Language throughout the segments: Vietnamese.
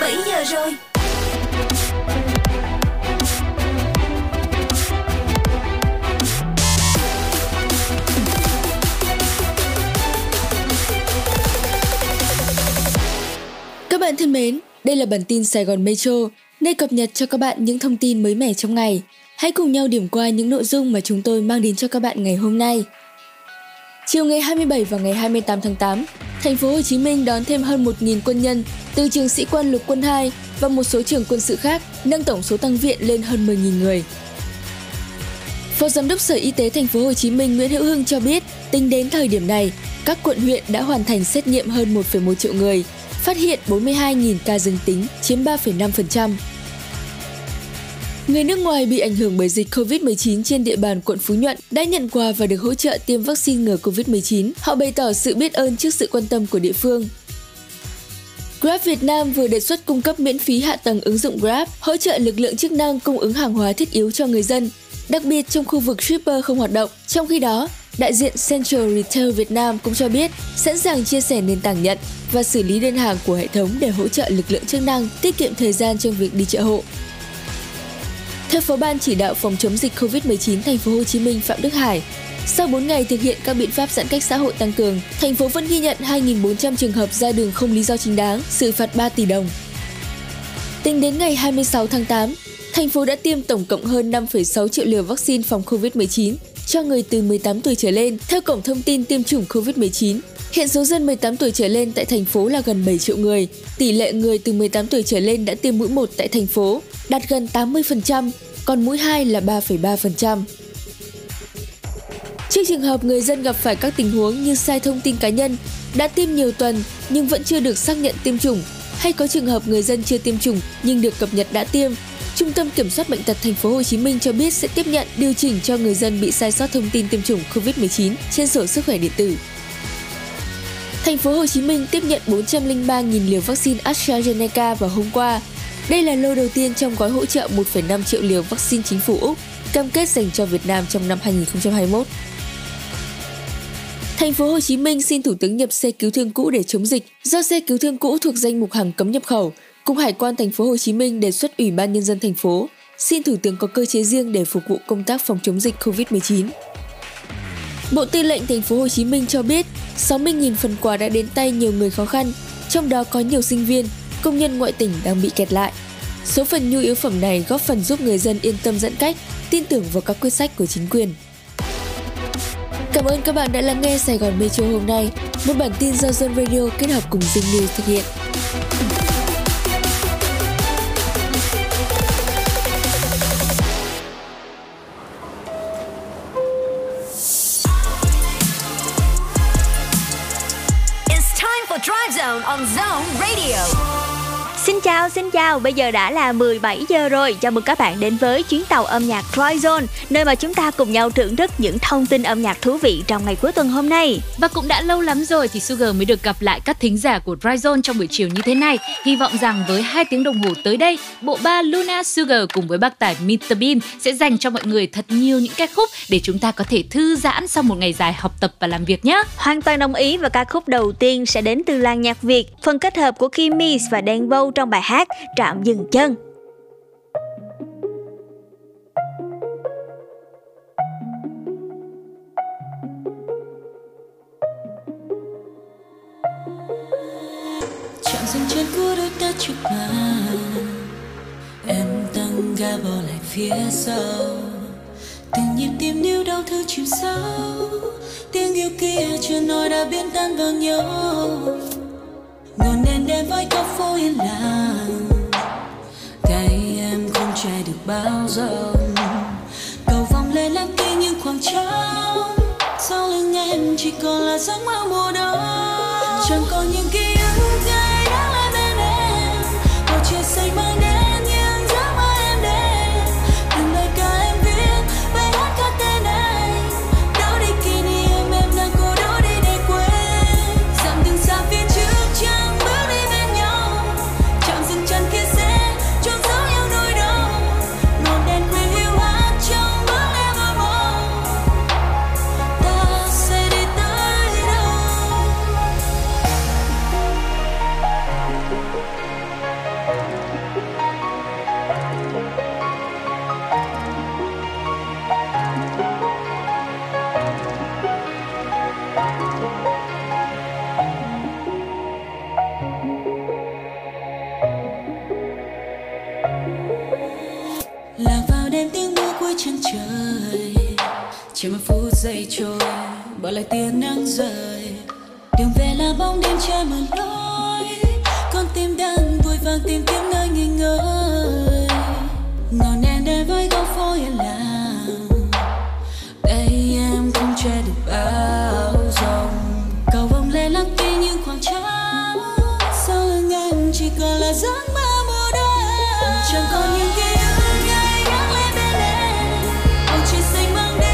17 giờ rồi. Các bạn thân mến, đây là bản tin Sài Gòn Metro, nơi cập nhật cho các bạn những thông tin mới mẻ trong ngày. Hãy cùng nhau điểm qua những nội dung mà chúng tôi mang đến cho các bạn ngày hôm nay. Chiều ngày 27 và ngày 28 tháng 8, thành phố Hồ Chí Minh đón thêm hơn 1.000 quân nhân từ trường sĩ quan lục quân 2 và một số trường quân sự khác, nâng tổng số tăng viện lên hơn 10.000 người. Phó Giám đốc Sở Y tế thành phố Hồ Chí Minh Nguyễn Hữu Hưng cho biết, tính đến thời điểm này, các quận huyện đã hoàn thành xét nghiệm hơn 1,1 triệu người, phát hiện 42.000 ca dương tính, chiếm 3,5%. Người nước ngoài bị ảnh hưởng bởi dịch Covid-19 trên địa bàn quận Phú Nhuận đã nhận quà và được hỗ trợ tiêm vaccine ngừa Covid-19. Họ bày tỏ sự biết ơn trước sự quan tâm của địa phương. Grab Việt Nam vừa đề xuất cung cấp miễn phí hạ tầng ứng dụng Grab, hỗ trợ lực lượng chức năng cung ứng hàng hóa thiết yếu cho người dân, đặc biệt trong khu vực shipper không hoạt động. Trong khi đó, đại diện Central Retail Việt Nam cũng cho biết sẵn sàng chia sẻ nền tảng nhận và xử lý đơn hàng của hệ thống để hỗ trợ lực lượng chức năng tiết kiệm thời gian trong việc đi chợ hộ. Theo Phó ban chỉ đạo phòng chống dịch Covid-19 thành phố Hồ Chí Minh Phạm Đức Hải, sau 4 ngày thực hiện các biện pháp giãn cách xã hội tăng cường, thành phố vẫn ghi nhận 2.400 trường hợp ra đường không lý do chính đáng, xử phạt 3 tỷ đồng. Tính đến ngày 26 tháng 8, thành phố đã tiêm tổng cộng hơn 5,6 triệu liều vaccine phòng Covid-19 cho người từ 18 tuổi trở lên. Theo Cổng Thông tin Tiêm chủng Covid-19, hiện số dân 18 tuổi trở lên tại thành phố là gần 7 triệu người. Tỷ lệ người từ 18 tuổi trở lên đã tiêm mũi 1 tại thành phố đạt gần 80%, còn mũi 2 là 3,3%. Trước trường hợp người dân gặp phải các tình huống như sai thông tin cá nhân, đã tiêm nhiều tuần nhưng vẫn chưa được xác nhận tiêm chủng, hay có trường hợp người dân chưa tiêm chủng nhưng được cập nhật đã tiêm, Trung tâm Kiểm soát bệnh tật thành phố Hồ Chí Minh cho biết sẽ tiếp nhận điều chỉnh cho người dân bị sai sót thông tin tiêm chủng Covid-19 trên sổ sức khỏe điện tử. Thành phố Hồ Chí Minh tiếp nhận 403.000 liều vaccine AstraZeneca vào hôm qua. Đây là lô đầu tiên trong gói hỗ trợ 1,5 triệu liều vaccine chính phủ Úc cam kết dành cho Việt Nam trong năm 2021. Thành phố Hồ Chí Minh xin Thủ tướng nhập xe cứu thương cũ để chống dịch. Do xe cứu thương cũ thuộc danh mục hàng cấm nhập khẩu, Cục Hải quan Thành phố Hồ Chí Minh đề xuất Ủy ban Nhân dân thành phố xin Thủ tướng có cơ chế riêng để phục vụ công tác phòng chống dịch Covid-19. Bộ Tư lệnh thành phố Hồ Chí Minh cho biết 60.000 phần quà đã đến tay nhiều người khó khăn, trong đó có nhiều sinh viên, công nhân ngoại tỉnh đang bị kẹt lại. Số phần nhu yếu phẩm này góp phần giúp người dân yên tâm giãn cách, tin tưởng vào các quyết sách của chính quyền. Cảm ơn các bạn đã lắng nghe Sài Gòn Metro hôm nay, một bản tin do Zone Radio kết hợp cùng Zing News thực hiện. On Zone Radio. Xin chào, bây giờ đã là 17 giờ rồi. Chào mừng các bạn đến với chuyến tàu âm nhạc Cryzone, nơi mà chúng ta cùng nhau thưởng thức những thông tin âm nhạc thú vị trong ngày cuối tuần hôm nay. Và cũng đã lâu lắm rồi thì Sugar mới được gặp lại các thính giả của Cryzone trong buổi chiều như thế này. Hy vọng rằng với 2 tiếng đồng hồ tới đây, bộ ba Luna Sugar cùng với bác tài Mr Bean sẽ dành cho mọi người thật nhiều những ca khúc để chúng ta có thể thư giãn sau một ngày dài học tập và làm việc nhé. Hoàn toàn đồng ý, và ca khúc đầu tiên sẽ đến từ làng nhạc Việt, phần kết hợp của Kimis và Danbo trong bài hát Trạm Dừng Chân. Trạm dừng chân của đôi ta trước mặt, em tăng ga bỏ lại phía sau, từng nhịp tim níu đau thương chìm sâu, tiếng yêu kia chưa nói đã biến tan vào nhau. Ngọn đèn đêm với góc phố yên lặng, tay em không che được bao rộng, cầu vòng lên lắng nghe những khoảng trống, sau lưng em chỉ còn là giấc mơ mùa đông, chẳng còn những ký ức ngày đã lại bên em, bầu trời xanh mang đến. Chỉ một phút giây trôi, bỏ lại tia nắng rời. Đường về là bóng đêm che màn lối. Con tim đang vội vàng tìm kiếm nơi nghỉ ngơi. Ngọn đèn đến với góc phố yên lặng. Đây em không che được bao dòng. Cầu vòng lê lắc đi những khoảng trắng. Sau lưng em chỉ còn là giấc mơ mùa đông. Chẳng còn những ký ức ngày nhắc lại bên em. Ông chỉ xanh mang đến.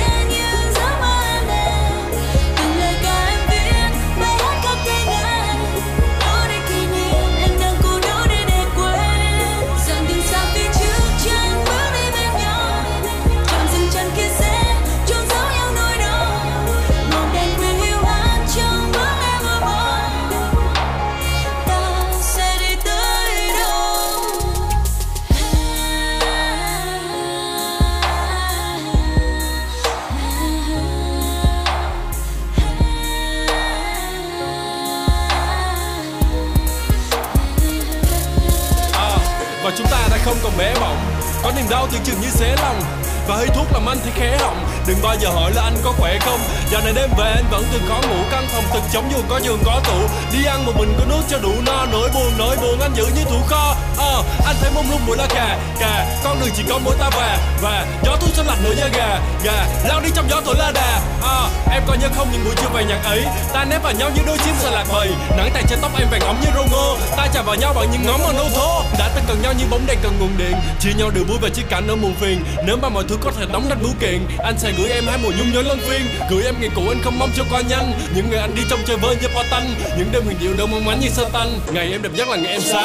Chúng ta đã không còn bé bỏng, có niềm đau tưởng chừng như xé lòng, và hơi thuốc làm anh thấy khé họng. Đừng bao giờ hỏi là anh có khỏe không. Giờ này đêm về anh vẫn từng khó ngủ, căn phòng từng trống dù có giường có tủ. Đi ăn một mình có nước cho đủ no, nỗi buồn anh giữ như thủ kho. Anh thấy mông lung mùi la cà, con đường chỉ có mỗi ta và gió thu xanh lạnh nổi da gà lao đi trong gió thổi la đà. Em coi nhớ không những buổi trưa vàng nhạt ấy, ta nép vào nhau như đôi chim sợ lạc bầy. Nắng tạt trên tóc em vàng óng như râu ngô, ta chạm vào nhau bằng những ngón màu nâu thô. Đã từng cần nhau như bóng đèn cần nguồn điện, chia nhau điều vui và chia cảnh ở muôn phiền. Nếu mà mọi thứ có thể đóng đanh bưu kiện, anh sẽ gửi em hai mùa nhung nhớ lân phiên. Gửi em ngày cũ anh không mong cho qua nhanh, những ngày anh đi trong chơi vơi như pho tanh, những đêm huyền diệu đâu mong manh như sơ tanh. Ngày em đẹp nhất là ngày em xa.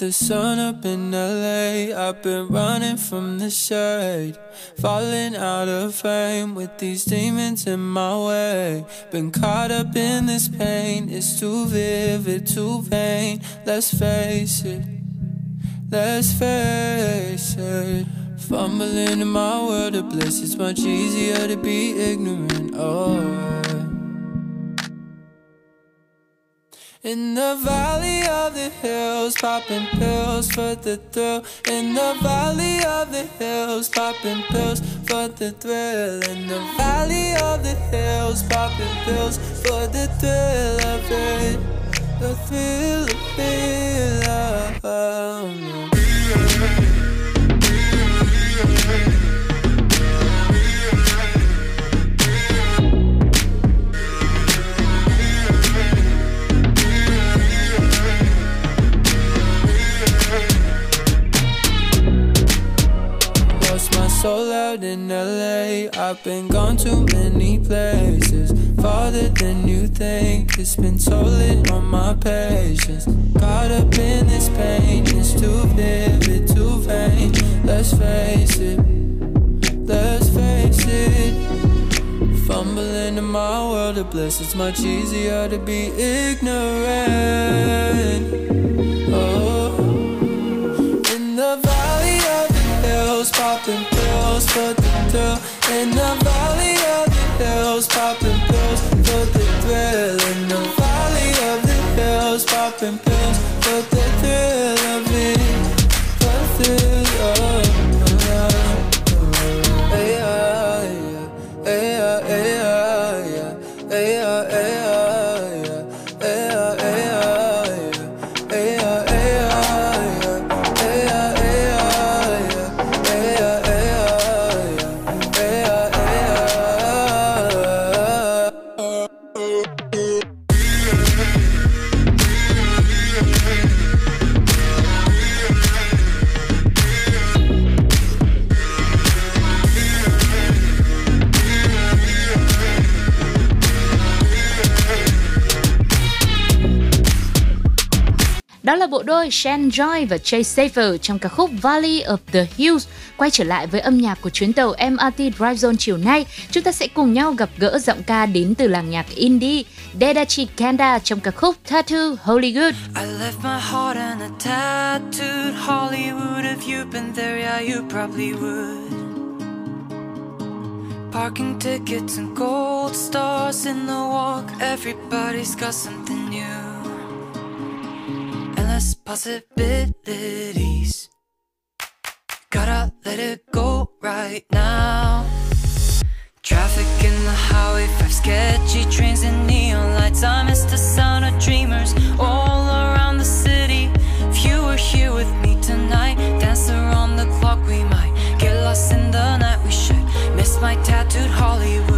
The sun up in LA, I've been running from the shade, falling out of frame with these demons in my way. Been caught up in this pain, it's too vivid to paint. Let's face it, let's face it. Fumbling in my world of bliss, it's much easier to be ignorant. Oh, in the valley of the hills, popping pills for the thrill. In the valley of the hills, popping pills for the thrill. In the valley of the hills, popping pills for the thrill of it. The thrill of it. Oh, no. So loud in LA, I've been gone too many places, farther than you think. It's been tolling on my patience. Caught up in this pain, it's too vivid, too vain. Let's face it, let's face it. Fumbling in my world of bliss, it's much easier to be ignorant. Oh, in the valley of the hills, popping pills. For the thrill in the valley of the hills, popping pills for the thrill in the valley of the hills. Bộ đôi Shen Joy và Jay Safer trong ca khúc Valley of the Hills. Quay trở lại với âm nhạc của chuyến tàu MRT Drivezone chiều nay, chúng ta sẽ cùng nhau gặp gỡ giọng ca đến từ làng nhạc indie Dedachi Kanda trong ca khúc Tattoo Hollywood. I left my heart in a tattooed Hollywood. If you've been there, yeah, you probably would. Parking tickets and gold stars in the walk. Everybody's got something new. Possibilities, gotta let it go right now. Traffic in the highway, 5 sketchy trains and neon lights. I miss the sound of dreamers all around the city. If you were here with me tonight, dance around the clock, we might get lost in the night. We should miss my tattooed Hollywood.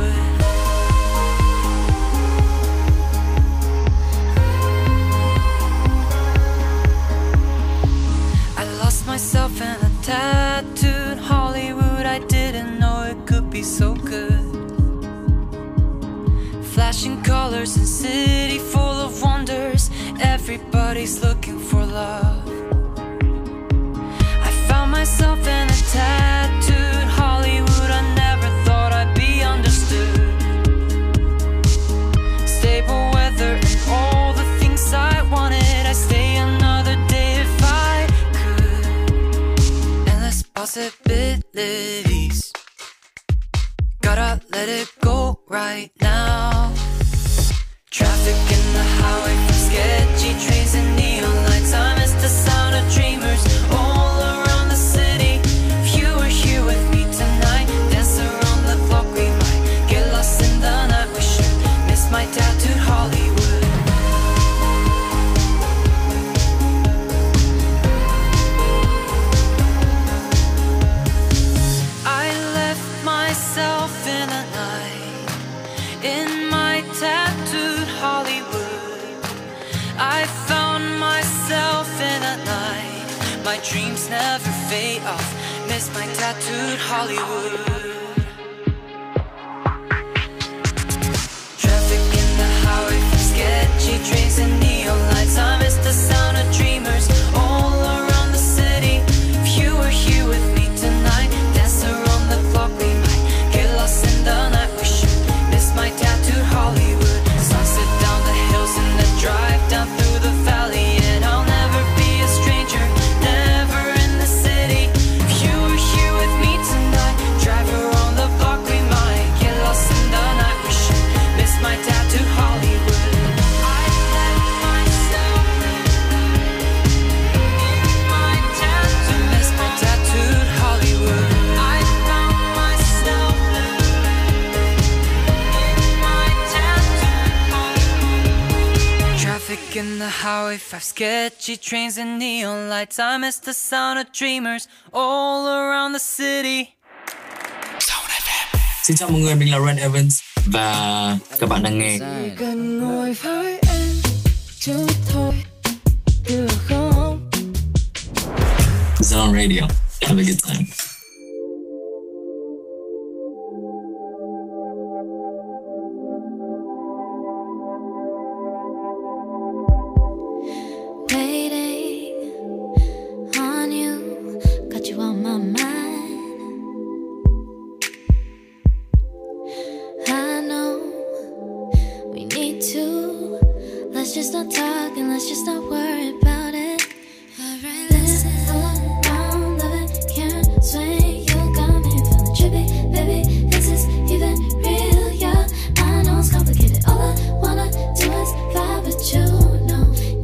Myself in a tattooed Hollywood. I didn't know it could be so good. Flashing colors in city full of wonders. Everybody's looking for love. I found myself in a tattooed Hollywood. I never thought I'd be understood. Stable weather and all the things I wanted. I stay another day if I possibilities, gotta let it go right now. Traffic in the highway, sketchy trains and neon lights. I miss the sound of dreamers all around the city. If you were here with me tonight, dance around the clock, we might get lost in the night. We should miss my tattooed Hollywood. My dreams never fade off. Miss my tattooed Hollywood. Traffic in the highway, sketchy trains and neon lights. I miss the sound of dreamers all around the city. If you were here with me tonight, dance around the clock, we might get lost in the night. We should miss my tattooed Hollywood. Sunset down the hills and the drive down through the valley. And I'll never be a stranger. My tattoo Hollywood. I let myself in my tattoo. Miss my tattooed Hollywood. I found myself in my tattooed Hollywood. Traffic in the highway, 5 sketchy trains and neon lights. I miss the sound of dreamers all around the city. Xin chào mọi người, mình là Ren Evans và các bạn đang nghe. Chỉ cần ngồi với em chứ thôi, được không? Zone Radio, have a good time.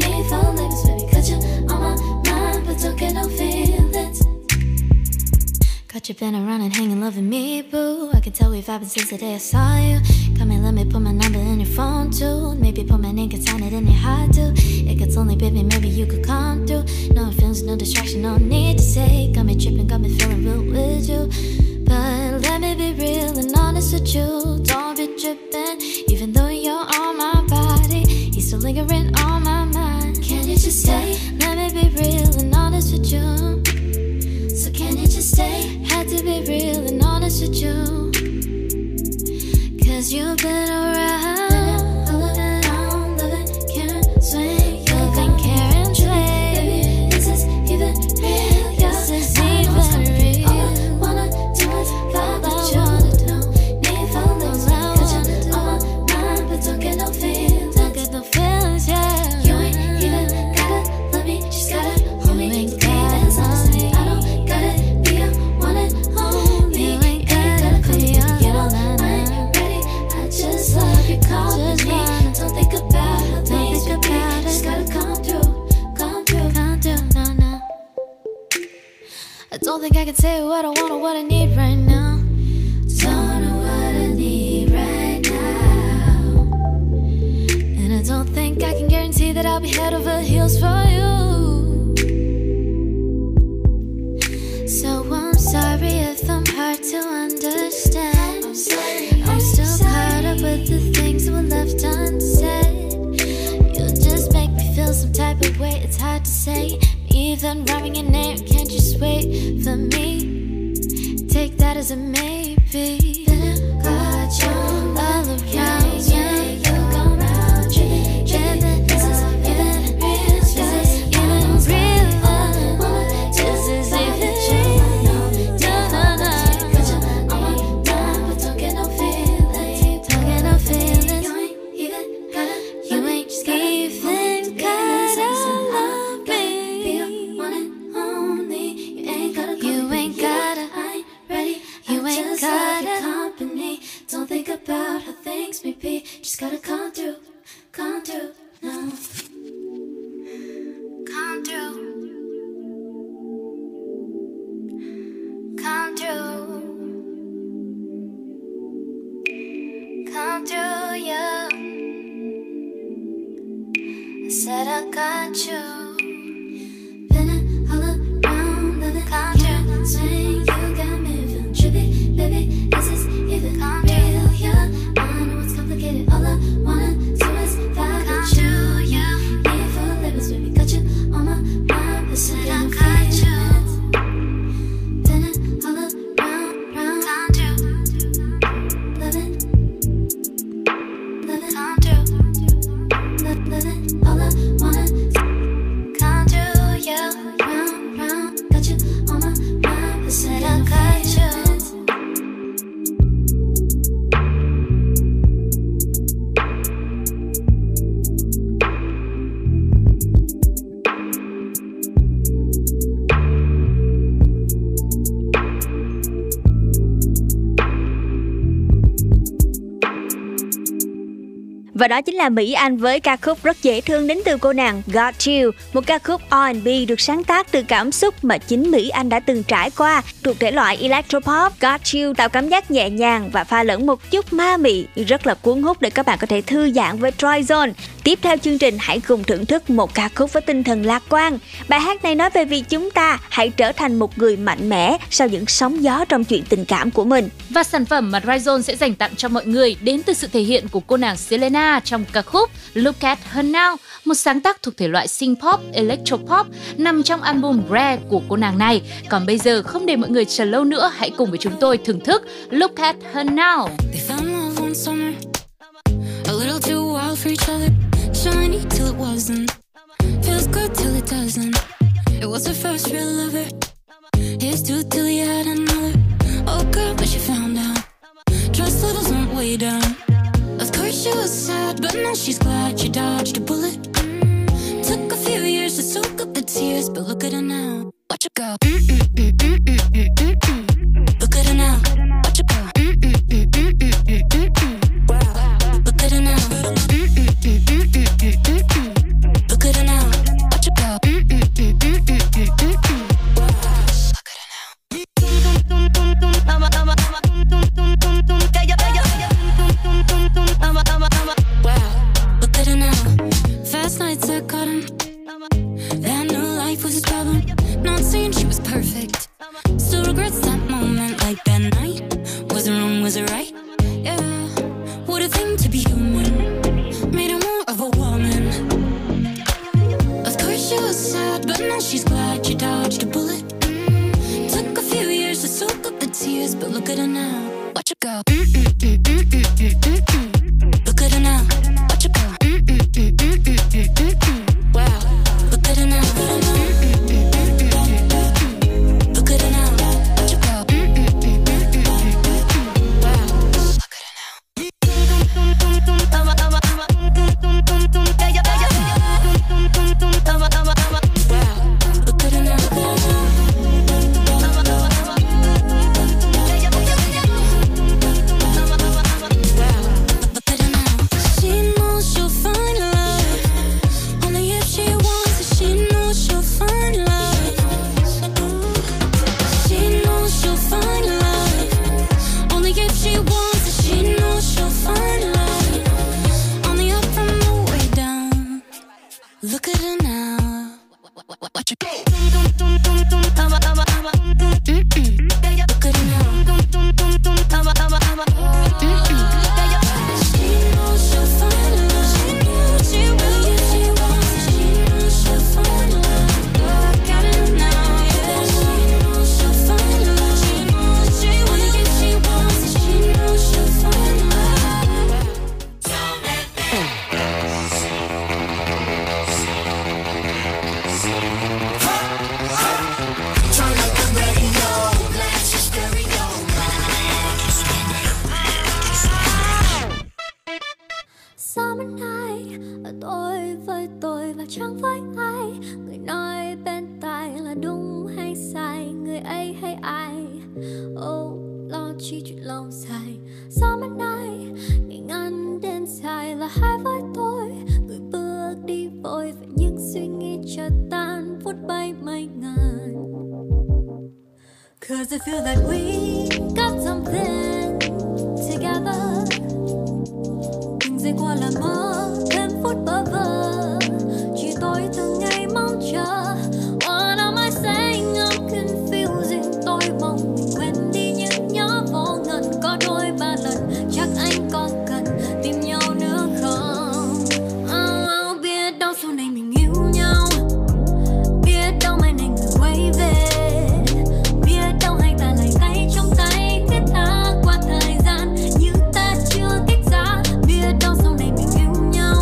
If I But you've been around and hanging, loving me, boo. I can tell we've vibing since the day I saw you. Come and let me put my number in your phone too. Maybe put my name, could sign it in your heart too. It gets lonely, baby, maybe you could come through. No feelings, no distraction, no need to say. Got me tripping, got me feeling real with you. But let me be real and honest with you. Don't be tripping, even though you're on my body. You're still lingering on my mind. Can you just stay? Let me be real and honest with you. So can you just stay? Had to be real and honest with you. Cause you've been around, loving, loving, caring, swing, loving, caring, swing. Baby, this is even real, yeah. This is even real. All I wanna do is fly with you. No need for things, got you on my mind, but don't get no feelings. Don't get no feelings, yeah. You ain't even gotta love me, just gotta hold me. You ain't gotta love me. I don't think I can tell you what I want or what I need right now. Don't know what I need right now. And I don't think I can guarantee that I'll be head over heels for you. So I'm sorry if I'm hard to understand. I'm sorry, I'm still caught up with the things that were left unsaid. You just make me feel some type of way, it's hard to say. Even rhyming your name, can't you just wait for me? Take that as a maybe. Been caught you all around, yeah, you go round, yeah, yeah, this is even real, this is even real, this is even real, got you on my mind, but don't get no feelings, don't get no feelings, you ain't even gotta, you ain't just gotta. Just gotta come through now. Come through, yeah. I said I got you. Been all around, loving, come through. Swing, you got me feeling trippy, baby. This is even real, yeah. All I wanna do is vibe with you. Need for labels, baby, got you on my mind. But said I got you. Been all around, Come through, loving, Come through, loving. All I wanna do, come through, yeah. Round, got you on my mind. But said I got you. Và đó chính là Mỹ Anh với ca khúc rất dễ thương đến từ cô nàng Got You, một ca khúc R&B được sáng tác từ cảm xúc mà chính Mỹ Anh đã từng trải qua, thuộc thể loại electropop. Got You tạo cảm giác nhẹ nhàng và pha lẫn một chút ma mị, rất là cuốn hút để các bạn có thể thư giãn với Drivezone. Tiếp theo chương trình, hãy cùng thưởng thức một ca khúc với tinh thần lạc quan. Bài hát này nói về việc chúng ta hãy trở thành một người mạnh mẽ sau những sóng gió trong chuyện tình cảm của mình. Và sản phẩm mà Ryzone sẽ dành tặng cho mọi người đến từ sự thể hiện của cô nàng Selena trong ca khúc Look at Her Now, một sáng tác thuộc thể loại synth pop, electro pop nằm trong album Rare của cô nàng này. Còn bây giờ không để mọi người chờ lâu nữa, hãy cùng với chúng tôi thưởng thức Look at Her Now. For each other, shiny till it wasn't, feels good till it doesn't. It was her first real lover. Here's two till he had another. Oh girl, but she found out trust levels went way down. Of course she was sad, but now she's glad she dodged a bullet. Took a few years to soak up the tears, but look at her now. Watch her go. Look at her now. Watch her go. Look at her now. Look at her now, watch her go. Look at her now. Look at her now, watch her go. Look at her now, watch her go. Wow, look at her now. Look at her now, watch her go. Wow, look at her now. Wow, look at her now. Look at her now. Watch her go. Look at her now. Chẳng phải ai người nói bên tai là đúng hay sai, người ấy hay ai. Oh, lo chi chuyện lâu dài. Sao bên nay ngày ngắn đến dài là hai vai tôi. Người bước đi vội và những suy nghĩ chợt tan, phút bay mây ngàn. 'Cause I feel that we got something together. Từng giây qua là mơ, thêm phút bơ vơ. Chỉ tôi từng ngày mong chờ. What am I saying? I'm confusing. Tôi mong mình quên đi những nhớ vô ngần. Có đôi ba lần chắc anh còn cần tìm nhau nữa không? Oh, biết đâu sau này mình yêu nhau, biết đâu mai này người quay về, biết đâu hai ta lại tay trong tay kết tha qua thời gian như ta chưa cách xa. Biết đâu sau này mình yêu nhau,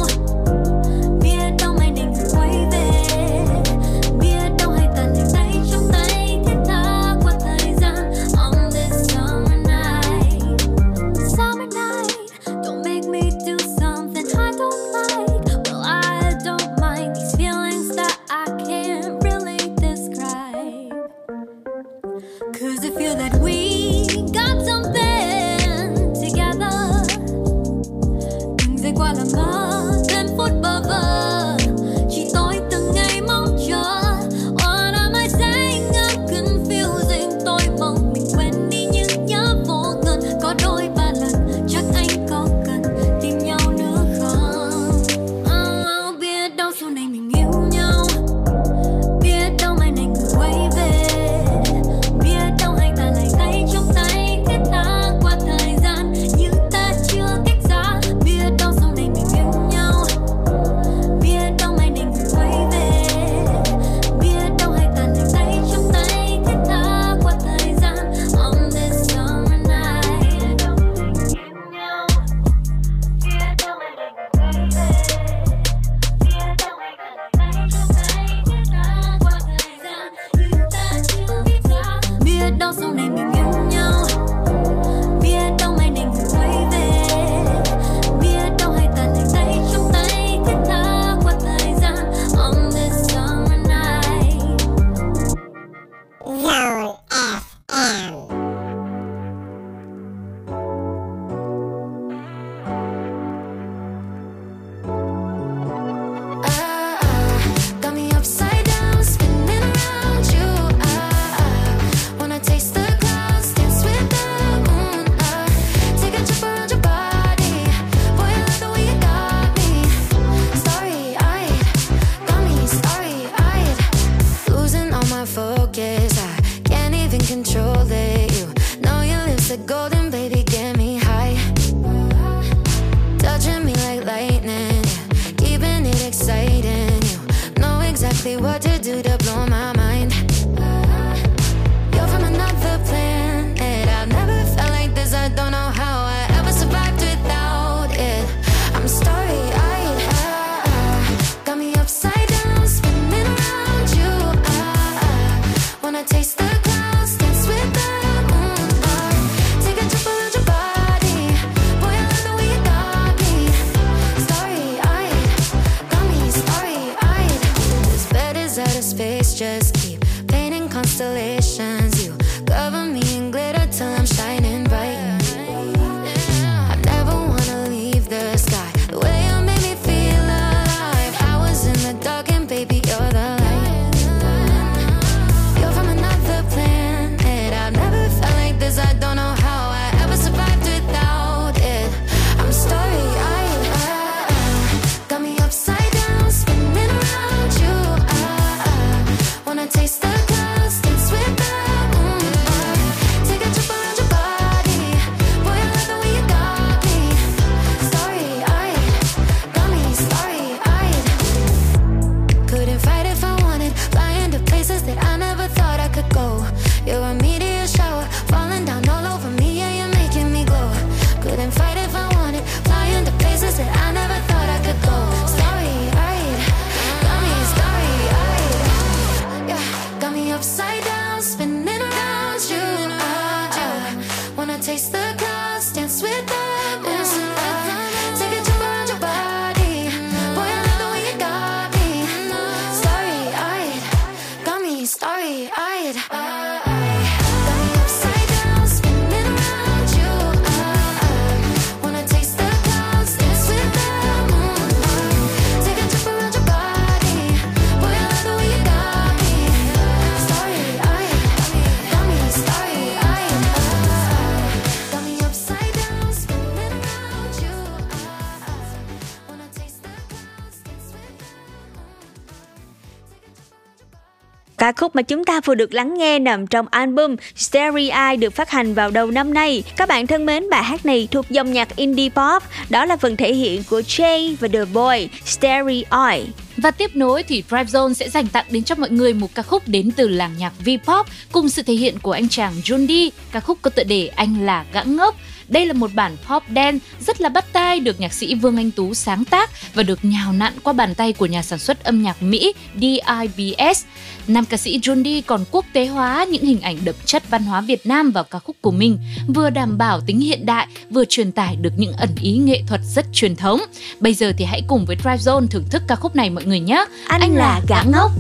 Ca khúc mà chúng ta vừa được lắng nghe nằm trong album Stary Eye được phát hành vào đầu năm nay. Các bạn thân mến, bài hát này thuộc dòng nhạc indie pop, đó là phần thể hiện của Jay và The Boy Stary Eye. Và tiếp nối thì Drivezone sẽ dành tặng đến cho mọi người một ca khúc đến từ làng nhạc V-pop cùng sự thể hiện của anh chàng Jun D, ca khúc có tựa đề Anh là gã ngốc. Đây là một bản pop dance rất là bắt tai được nhạc sĩ Vương Anh Tú sáng tác và được nhào nặn qua bàn tay của nhà sản xuất âm nhạc Mỹ DIBS. Nam ca sĩ Jun D còn quốc tế hóa những hình ảnh đậm chất văn hóa Việt Nam vào ca khúc của mình, vừa đảm bảo tính hiện đại, vừa truyền tải được những ẩn ý nghệ thuật rất truyền thống. Bây giờ thì hãy cùng với Drivezone thưởng thức ca khúc này mọi người nhé. Anh là gã ngốc.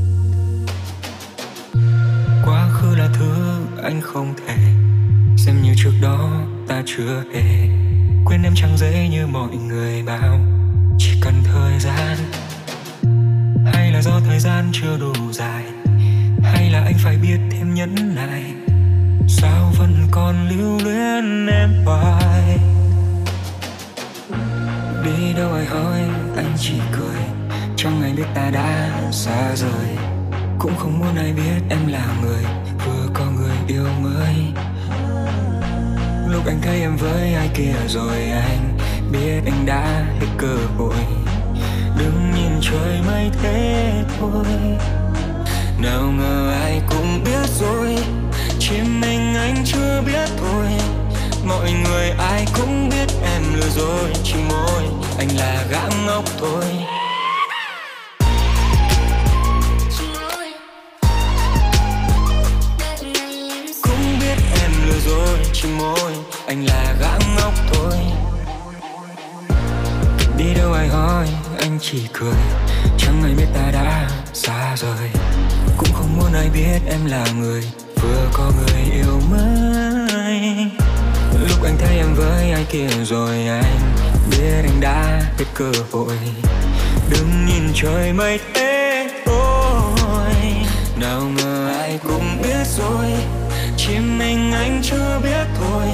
Quá khứ là thứ anh không thể xem như trước đó. Ta chưa hề quên em chẳng dễ như mọi người bảo, chỉ cần thời gian. Hay là do thời gian chưa đủ dài, hay là anh phải biết thêm nhẫn nại. Sao vẫn còn lưu luyến em hoài? Đi đâu ai hỏi anh chỉ cười, trong ngày biết ta đã xa rời. Cũng không muốn ai biết em là người vừa có người yêu mới. Lúc anh thấy em với ai kia rồi anh biết anh đã hết cơ hội. Đừng nhìn trời mây thế thôi, nào ngờ ai cũng biết rồi, chỉ mình anh chưa biết thôi. Mọi người ai cũng biết em lừa dối, chỉ mỗi anh là gã ngốc thôi. Cũng biết em lừa dối, chỉ mỗi anh là gã ngốc thôi. Đi đâu ai hỏi anh chỉ cười, chẳng ai biết ta đã xa rời. Cũng không muốn ai biết em là người vừa có người yêu mới. Lúc anh thấy em với ai kia rồi anh biết anh đã hết cơ hội. Đừng nhìn trời mây thế thôi, nào ngờ ai cũng biết rồi, chỉ mình anh chưa biết thôi.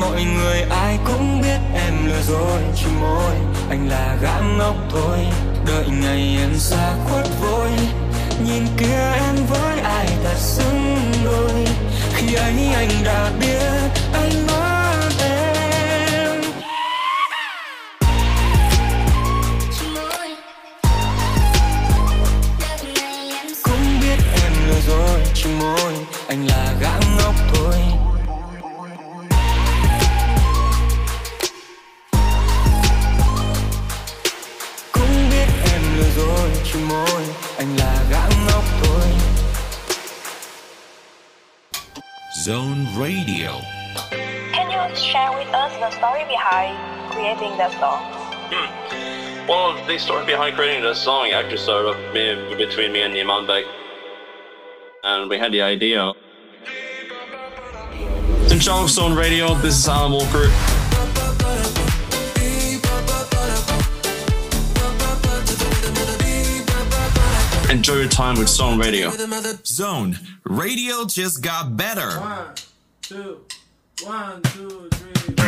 Mọi người ai cũng biết em lừa dối, chỉ mỗi anh là gã ngốc thôi. Đợi ngày em xa khuất vội, nhìn kia em với ai thật xứng đôi. Khi ấy anh đã biết anh mất em. Cũng biết em lừa dối, chỉ mỗi anh là gã ngốc thôi. Môi, anh là gã ngốc thôi. Zone Radio. Can you share with us the story behind creating that song? Well, the story behind creating that song actually started up between me and Iman Beck, and we had the idea. In Zone Radio, this is Alan Walker. Enjoy your time with Zone Radio. Zone Radio just got better. 1, 2, 1, 2, 3.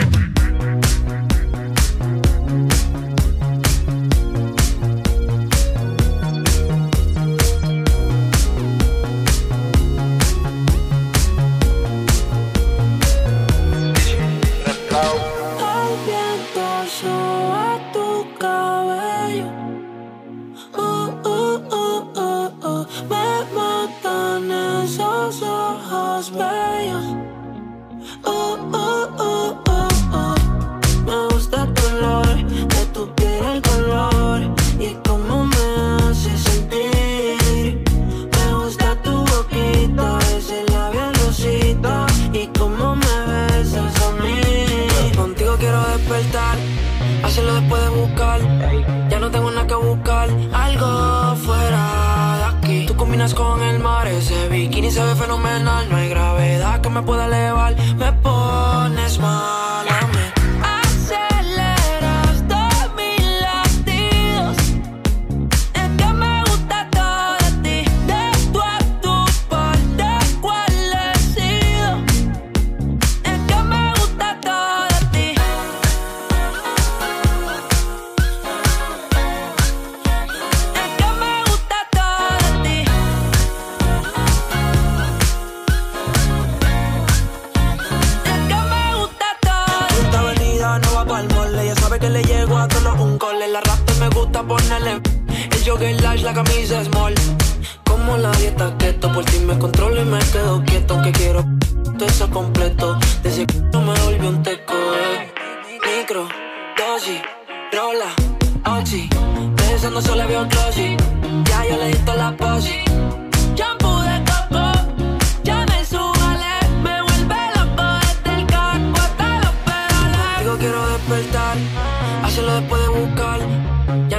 que large, la camisa small. Como la dieta keto, por ti me controlo y me quedo quieto. Aunque quiero todo eso completo, desde que no me volví un teco. Micro, dosis, rola, oxi. Pensando solo había un closet, ya yo le di toda la posi. Shampoo de coco. Quiero despertar, hacerlo después de buscar. Ya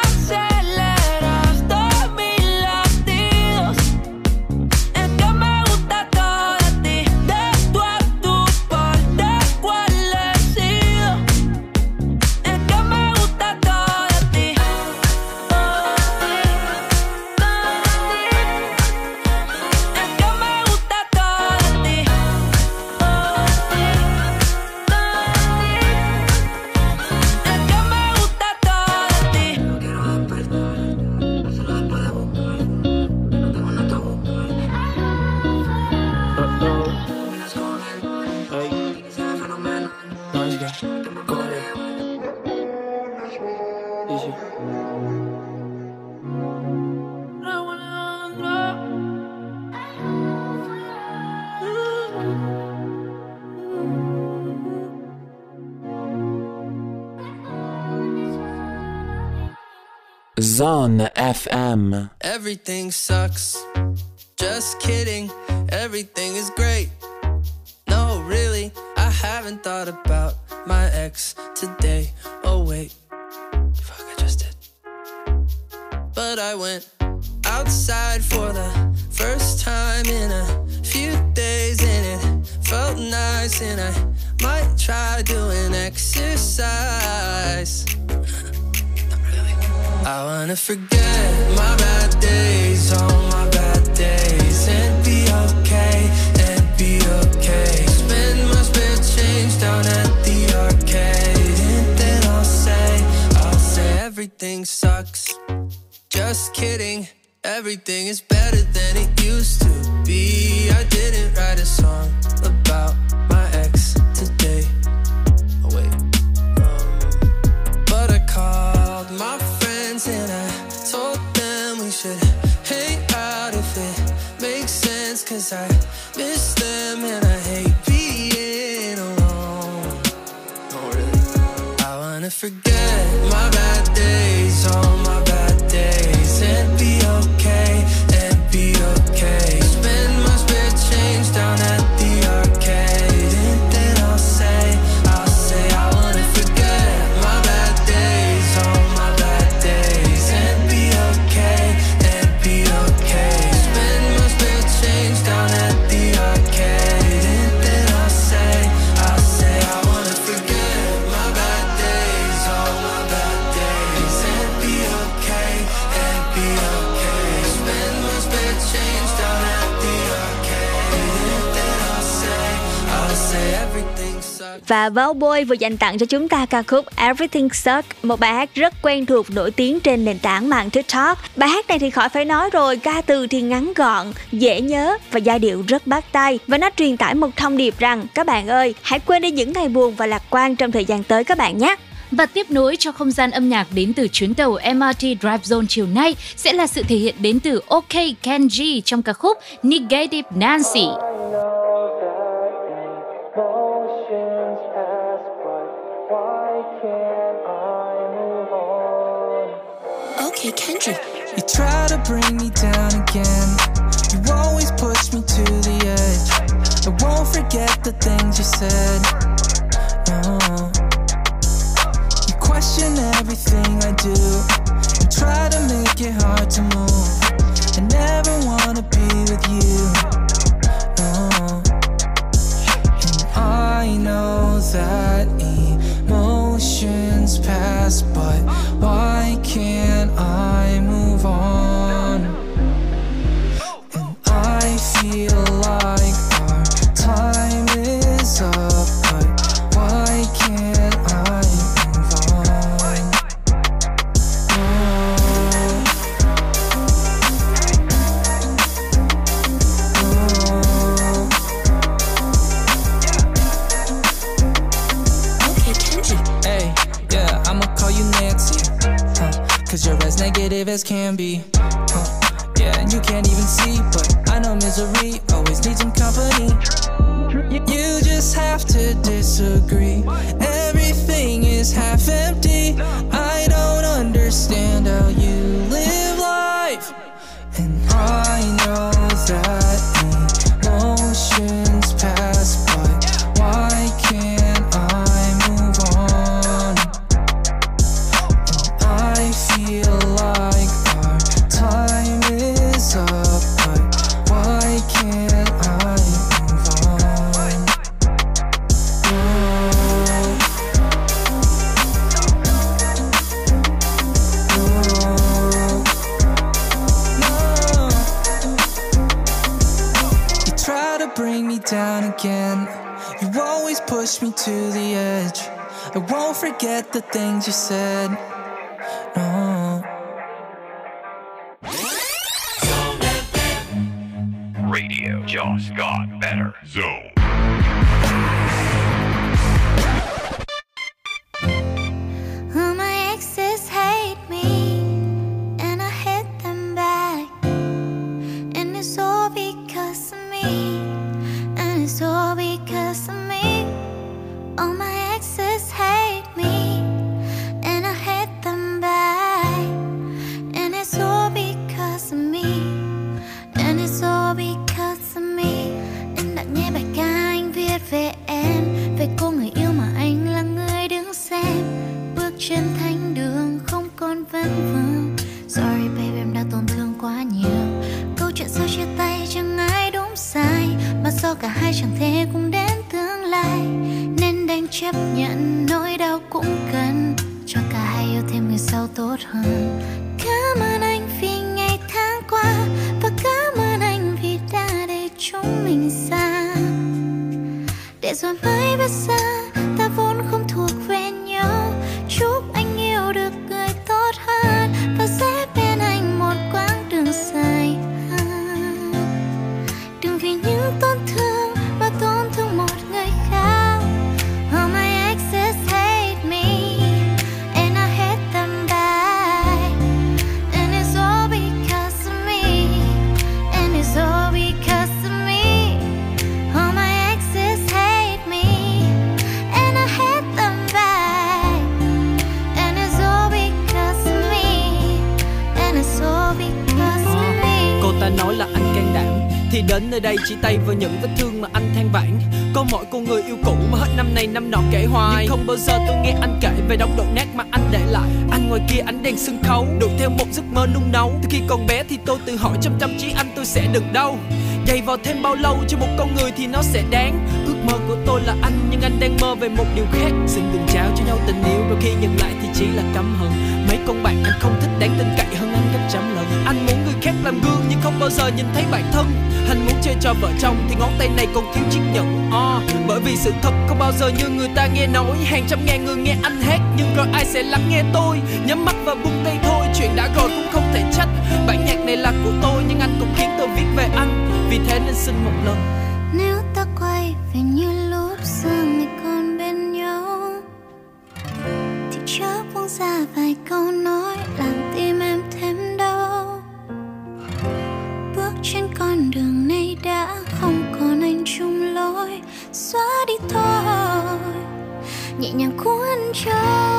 Aceleras todos mis latidos, es que me gusta todo de ti. De tu a tu parte, cuál he sido, es que me gusta todo. Zone FM. Everything sucks. Just kidding. Everything is great. No, really, I haven't thought about my ex today. Oh wait, fuck, I just did. But I went outside for the first time in a few days, and it felt nice. And I might try doing exercise. I wanna forget my bad days, all my bad days, and be okay, and be okay. Spend my spare change down at the arcade, and then I'll say everything sucks. Just kidding, everything is better than it used to be. I didn't write a song about my ex today. Oh wait, but I called my friend. And I told them we should hang out if it makes sense, cause I miss them and I hate being alone. Oh really? I wanna forget my bad days, all my bad days, and be okay, and be okay. Spend my spare change down at the arcade, and then I'll say I wanna forget my bad days, all my bad. Và Vowboy vừa dành tặng cho chúng ta ca khúc Everything Sucks, một bài hát rất quen thuộc nổi tiếng trên nền tảng mạng TikTok. Bài hát này thì khỏi phải nói rồi, ca từ thì ngắn gọn, dễ nhớ và giai điệu rất bắt tai. Và nó truyền tải một thông điệp rằng các bạn ơi, hãy quên đi những ngày buồn và lạc quan trong thời gian tới các bạn nhé. Và tiếp nối cho không gian âm nhạc đến từ chuyến tàu MRT Drivezone chiều nay sẽ là sự thể hiện đến từ OK Kenji trong ca khúc Negative Nancy. Okay, Kenji. You try to bring me down again. You always push me to the edge. I won't forget the things you said. No. You question everything I do. You try to make it hard to move. I never wanna be with you. No. And I know that emotions pass, but why can't I move on? And I feel like our time is up, but why can't I move on? Oh. cause you're as negative as can be. Yeah, and you can't even see, but I know misery always needs some company. You just have to disagree. Everything is half empty. I don't understand how you live life. And I know that emotions pass by. Why can't I move on? And I feel like our time is up, but why can't I move on? Oh. You try to bring me down again. You always push me to the edge. I won't forget the things you said. No. Radio just got better. Zone. All my exes hate me, and I hate them back. And it's all because of me. And it's all because of me. All my exes hate me, and I hate them back. And it's all because of me. And it's all because of me. Em đã nghe bài ca anh viết về em, về cô người yêu mà anh là người đứng xem bước trên thánh đường không còn vấn vương. Sorry baby, em đã tổn thương quá nhiều. Câu chuyện sau chia tay chẳng ai đúng sai, mà do cả hai chẳng thể cùng đến tương lai, nên đành chấp nhận nỗi đau cũng cần cho cả hai yêu thêm người sau tốt hơn. Cảm ơn anh vì ngày tháng qua, và cảm ơn anh vì đã để chúng mình xa. Để rồi mới biết xa, ta vốn không thuộc về nhau. Chúc anh yêu được người tốt hơn, và sẽ bên anh một quãng đường dài. Đừng vì những tổn thương mà tổn thương một người khác. All my exes hate me, and I hate them back. And it's all because of me. And it's all because of me. All my exes hate me, and I hate them back. And it's all because of me. And it's all because of me. Cô ta nói là anh can đảm, thì đến nơi đây chỉ tay vào những vết thương mà anh than vãn. Có mỗi cô người yêu cũ mà hết năm này năm nọ kể hoài, nhưng không bao giờ tôi nghe anh kể về đống đổ nát mà anh để lại. Anh ngoài kia ánh đèn sân khấu, đuổi theo một giấc mơ nung nấu. Từ khi còn bé thì tôi tự hỏi trong tâm trí anh tôi sẽ được đâu, dày vào thêm bao lâu cho một con người thì nó sẽ đáng. Ước mơ của tôi là anh, nhưng anh đang mơ về một điều khác. Xin đừng trao cho nhau tình yêu, đôi khi nhìn lại thì chỉ là căm hận. Mấy con bạn anh không thích đáng tin cậy hơn anh gấp trăm lần. Anh muốn người khác làm gương nhưng không bao giờ nhìn thấy bản thân. Anh muốn chơi cho vợ chồng thì ngón tay này còn thiếu chiếc nhẫn. Bởi vì sự thật không bao giờ như người ta nghe nói. Hàng trăm ngàn người nghe anh hát, nhưng rồi ai sẽ lắng nghe tôi? Nhắm mắt và buông tay thôi, chuyện đã rồi cũng không thể trách. Bản nhạc này là của tôi, nhưng anh cũng khiến tôi viết về anh. Vì thế nên xin một lần, nếu ta quay về như lúc xưa ngày còn bên nhau, thì chớ buông ra vài câu nói làm tim em thêm đau. Bước trên con đường này đã không còn anh chung lối, xóa đi thôi nhẹ nhàng của anh cho.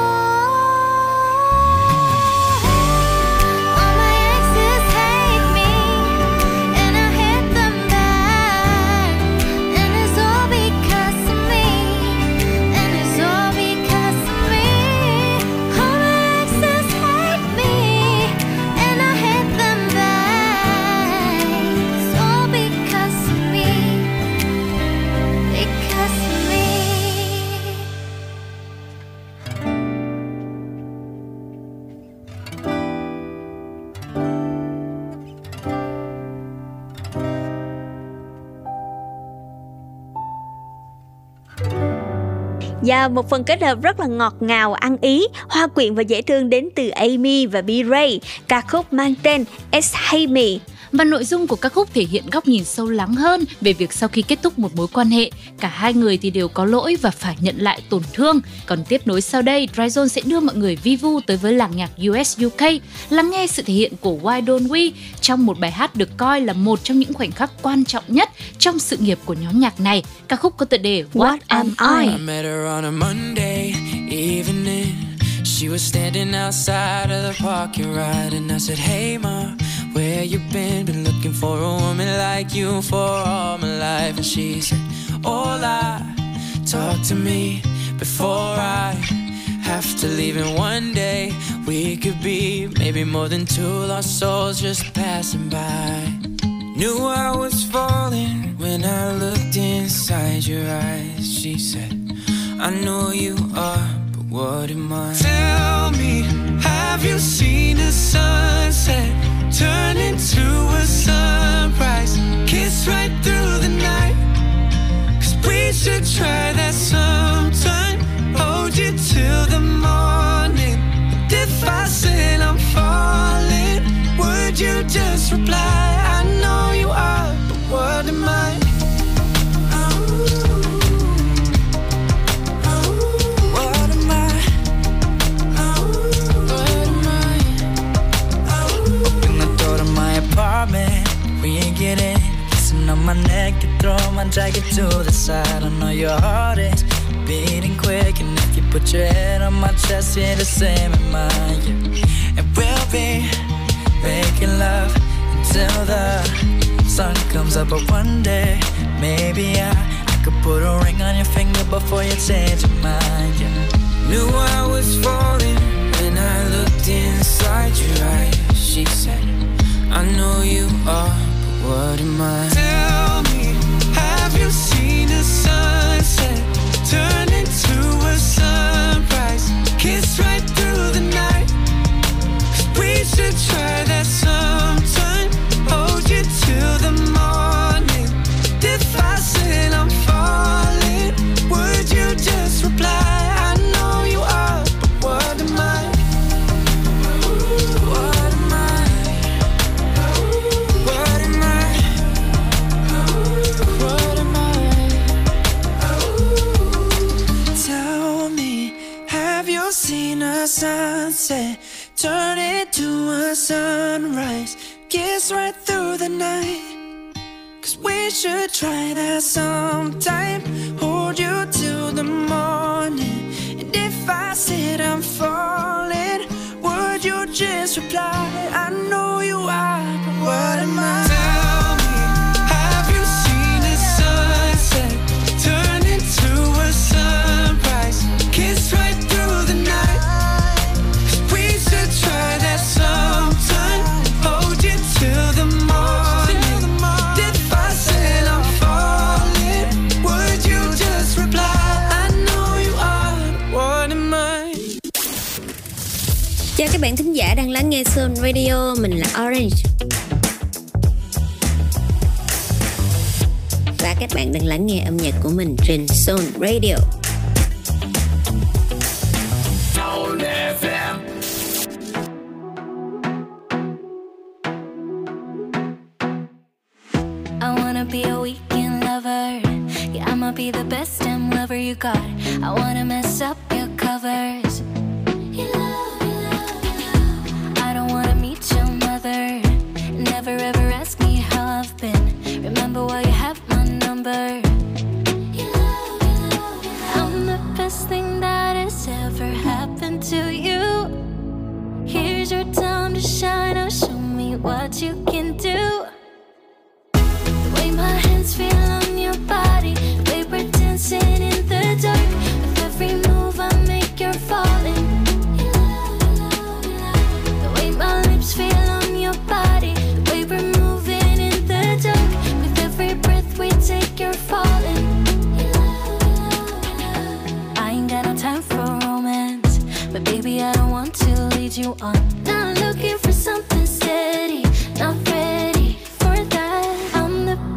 Và một phần kết hợp rất là ngọt ngào, ăn ý, hoa quyện và dễ thương đến từ Amy và B-Ray, ca khúc mang tên It's Hate Me. và nội dung của các khúc thể hiện góc nhìn sâu lắng hơn về việc sau khi kết thúc một mối quan hệ, cả hai người thì đều có lỗi và phải nhận lại tổn thương. Còn tiếp nối sau đây, Drivezone sẽ đưa mọi người vi vu tới với làng nhạc US UK, lắng nghe sự thể hiện của Why Don't We trong một bài hát được coi là một trong những khoảnh khắc quan trọng nhất trong sự nghiệp của nhóm nhạc này. Ca khúc có tựa đề What Am I? She was standing outside of the parking lot and I said, hey ma, where you been looking for a woman like you for all my life. And she said, hola, talk to me before I have to leave. And one day we could be maybe more than two lost souls just passing by. Knew I was falling when I looked inside your eyes. She said, I know you are. What am I? Tell me, have you seen a sunset turn into a sunrise? Kiss right through the night. 'Cause we should try that sometime. Hold you till the morning. But if I said I'm falling, would you just reply? I know you are, but what am I? We ain't getting kissing on my neck, you throw my jacket to the side. I know your heart is beating quick, and if you put your head on my chest, you're the same in mine. Yeah. And we'll be making love until the sun comes up. But one day, maybe I could put a ring on your finger before you change your mind. Yeah. Knew I was falling when I looked inside your eyes. She said, I know you are, but what am I? Tell me, have you seen a sunset turn into a sunrise? Kiss right through the night. 'Cause we should try that sometime. Hold you till the morning. If I said I'm falling, would you just reply? I know you are, but what am I? Sunset, turn it to a sunrise. Kiss right through the night. 'Cause we should try that sometime. Hold you till the morning. And if I said I'm falling, would you just reply? I know you are, but what am I? Tell me, have you seen a sunset turn into a sunrise? Kiss right through the night. Chào các bạn thính giả đang lắng nghe Zone Radio, mình là Orange. Và các bạn đang lắng nghe âm nhạc của mình trên Zone Radio. Be a weekend lover, yeah, I'ma be the best damn lover you got. I wanna mess up your covers. You love, you love, you love. I don't wanna meet your mother. Never ever ask me how I've been. Remember why you have my number. You love, you love, you love. I'm the best thing that has ever happened to you. Here's your time to shine. Now show me what you can do. My hands feel on your body, the way we're dancing in the dark. With every move I make, you're falling. You love, you love, you love. The way my lips feel on your body, the way we're moving in the dark. With every breath we take, you're falling. You love, you love, you love. I ain't got no time for romance, but baby I don't want to lead you on. Not looking for something steady, not ready for that.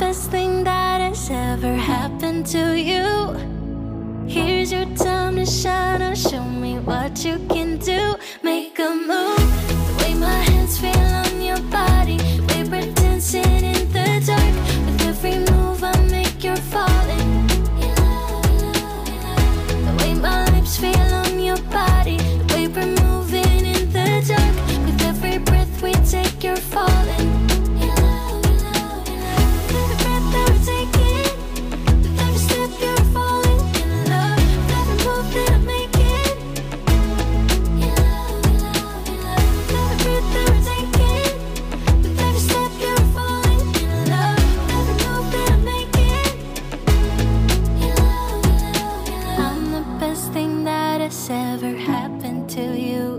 Best thing that has ever happened to you. Here's your time to shine. Now show me what you can do. Make a move. The way my hands feel on your body, the way we're dancing. to you.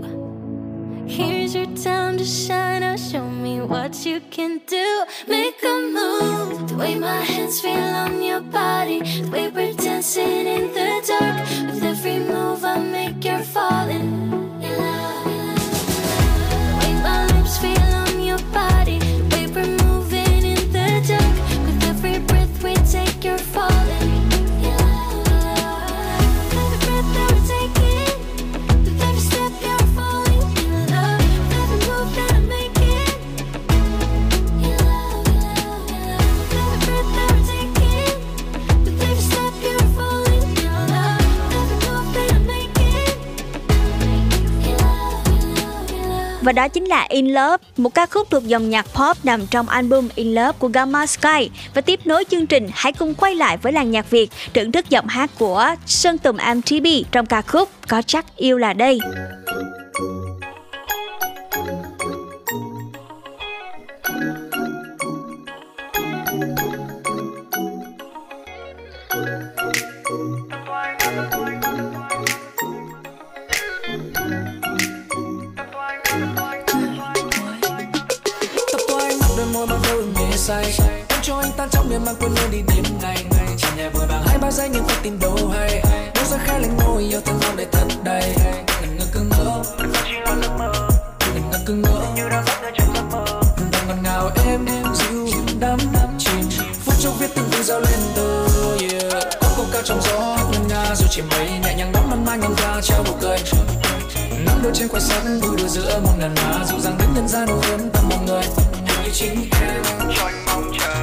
Here's your time to shine. Now show me what you can do. Make a move. The way my hands feel on your body, the way we're dancing in the dark. With every move I make, you're falling in love. The way my lips feel on your body, the way we're moving in the dark. With every breath we take, you're falling. Và đó chính là In Love, một ca khúc thuộc dòng nhạc pop nằm trong album In Love của Gamma Sky. Và tiếp nối chương trình, hãy cùng quay lại với làng nhạc Việt, thưởng thức giọng hát của Sơn Tùng MTP trong ca khúc Có Chắc Yêu Là Đây. Say. Em cho anh tan trong miền mang quên luôn đi đêm ngày. Chỉ nhẹ vội vàng 2-3 giây nhưng phải tìm đâu hay. Đâu ra khẽ lên môi yêu thương nhau để thật đầy. Ngần ngơ cứ ngỡ, thật ra chỉ là giấc mơ. Ngần ngơ cứ ngỡ, như đang giấc mơ trong giấc mơ. Từng ngọt ngào em dịu đắm chìm. Phút chốc viết từng từ giao lên từ yeah. Có câu ca trong gió ngân nga dù chỉ mấy nhẹ nhàng đắm mặn mai ngân ra trao nụ cười. Nắm đôi chân quay sẵn vui đùa giữa một ngàn má dù rằng đến nhân gian đâu vẫn tầm một người. Như chính em cho anh mong chờ,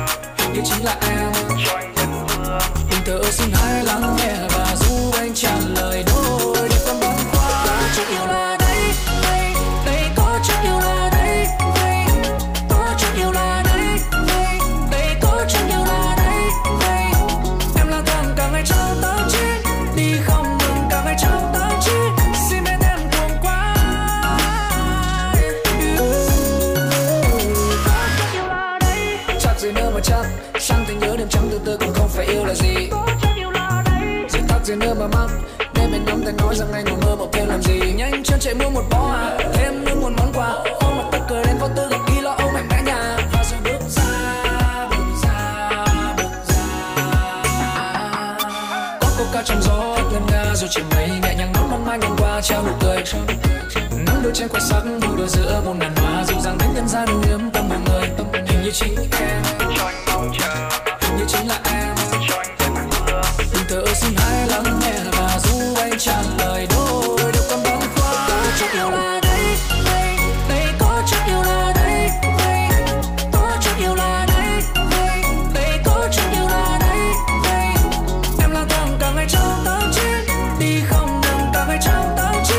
như chính là em cho anh giấc mơ. Tình thơ xin hãy lắng nghe và giúp anh trả lời đôi điều tâm muốn qua. Có chắc yêu là đây, đây, đây. Có chắc yêu là đây, đây. Có chắc yêu là đây, đây, đây. Có chắc yêu là đây, đây. Em là thằng càng ngày trao tao chi, đi không ngừng càng ngày trao tao chi. Xin bên em cùng qua. Gì nữa mà chắc sang tình nhớ đêm trắng từ từ cũng không phải yêu là gì. Có chắc yêu là đây. Dừng tắt gì nữa mà mắc đêm mình nóng tay nói rằng anh ngủ mơ một đêm làm gì. Nhanh chân chạy mua một bó à, thêm nước một món quà. Ôm mặt tất cười lên vô tư gặp đi lo ôm mạnh mẽ nhà. Và rồi bước ra, bước ra, bước ra. Có câu ca trong gió ngân nga dù chỉ mấy nhẹ nhàng nóng mong mai ngang qua trao nụ cười. Nắm đôi chân quay sắc vui đùa giữa một ngàn hoa dù rằng đến nhân gian đừng hiếm tâm một người. Như chính em cho anh mong chờ, như chính là em cho anh giấc mơ. Tình thơ xin hãy lắng nghe và dù anh trả lời đôi điều con băn khoăn. Có chắc yêu là đây, đây, đây. Có chắc yêu là đây, đây. Có chắc yêu là đây, đây, đây. Có chắc yêu là đây, đây. Em là thằng cả ngày trong tâm trí, đi không ngừng cả ngày trong tâm trí.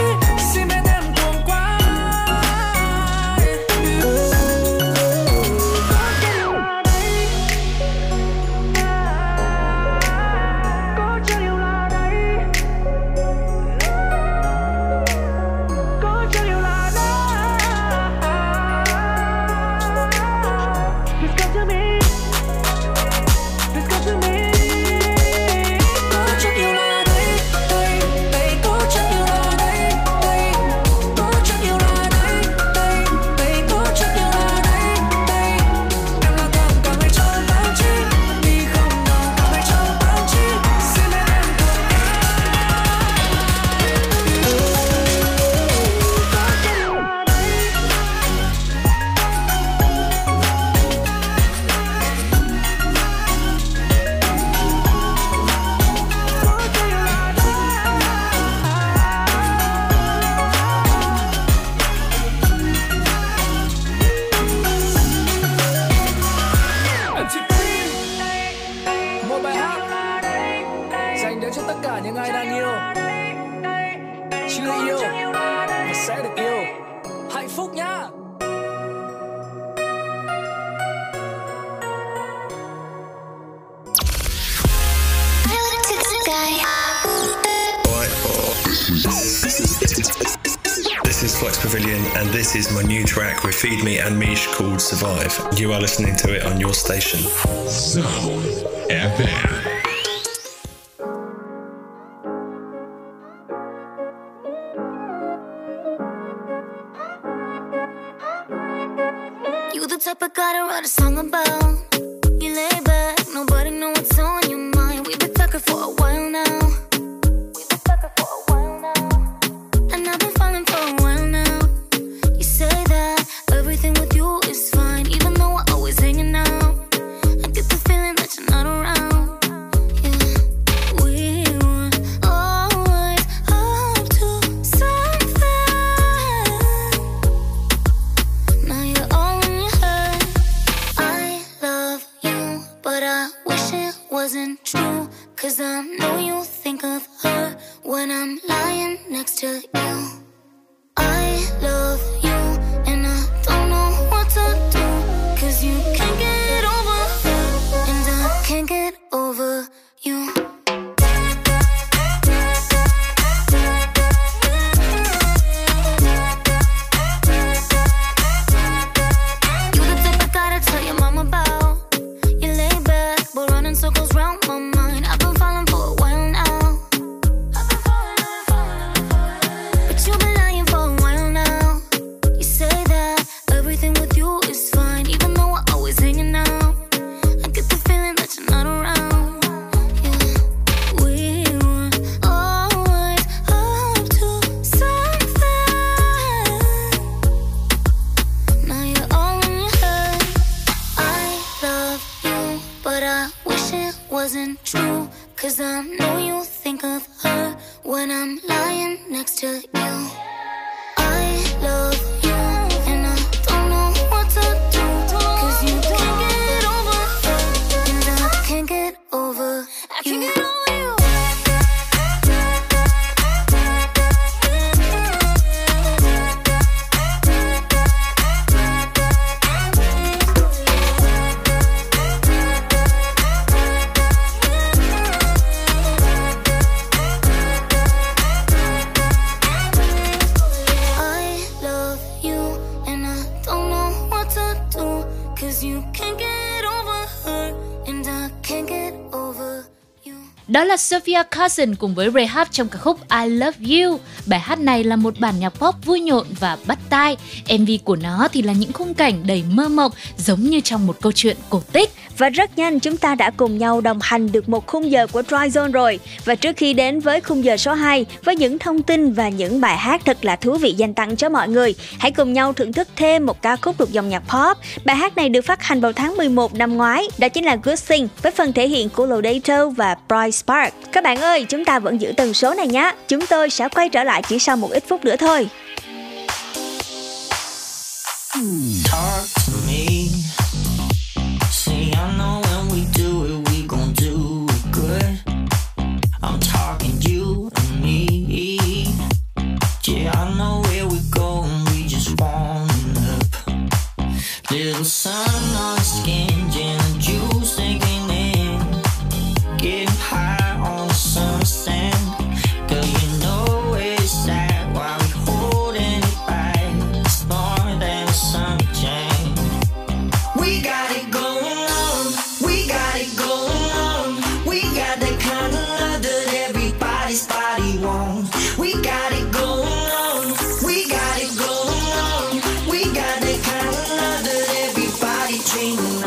This is my new track with Feed Me and Mish called Survive. You are listening to it on your station. Zone FM. up, I gotta write a song about you. Lay back, nobody know what's on your mind. We've been talking for a while now. We've been talking for a while now. And I've been falling for a while now. You say that everything with you is fine, even though we're always hanging out. I get the feeling that you're not around. Wasn't true, 'cause I know you think of her when I'm lying next to you. I love you and I don't know what to do, 'cause you can't get over her and I can't get over you. You're the type I gotta tell your mom about. Circles round my mind. I've been falling for a while now. I've been falling. But you've been lying for a while now. You say that everything with you is fine, even though we're always hanging out. I get the feeling that you're not around. Yeah, we were always up to something. Now you're all in your head. I love you, but I wasn't true, 'cause I know you think of her when I'm lying next to you. I love you and I don't know what to do, 'cause you can't get over her and I can't get over you. Đó là Sophia Carson cùng với Rehab trong ca khúc I Love You. Bài hát này là một bản nhạc pop vui nhộn và bắt tai. MV của nó thì là những khung cảnh đầy mơ mộng, giống như trong một câu chuyện cổ tích. Và rất nhanh chúng ta đã cùng nhau đồng hành được một khung giờ của Drivezone rồi. Và trước khi đến với khung giờ số 2, với những thông tin và những bài hát thật là thú vị dành tặng cho mọi người, hãy cùng nhau thưởng thức thêm một ca khúc thuộc dòng nhạc pop. Bài hát này được phát hành vào tháng 11 năm ngoái, đó chính là Good Thing với phần thể hiện của Laudato và Bryce Park. Các bạn ơi, chúng ta vẫn giữ tần số này nhé. Chúng tôi sẽ quay trở lại chỉ sau một ít phút nữa thôi. Talk to me. See, I know when we do it, we gon' do it good. I'm talking you and me. Yeah, I know where we go and we just warming up. Little sun on skin, gin and juice sinking in. Getting high on the sunset. Girl, you know it's that why we holding it back. It's more than a summer jam. We got it going on. We got it going on. We got that kind of love that everybody's body wants. We got it going on. We got it going on. We got that kind of love that everybody dreams.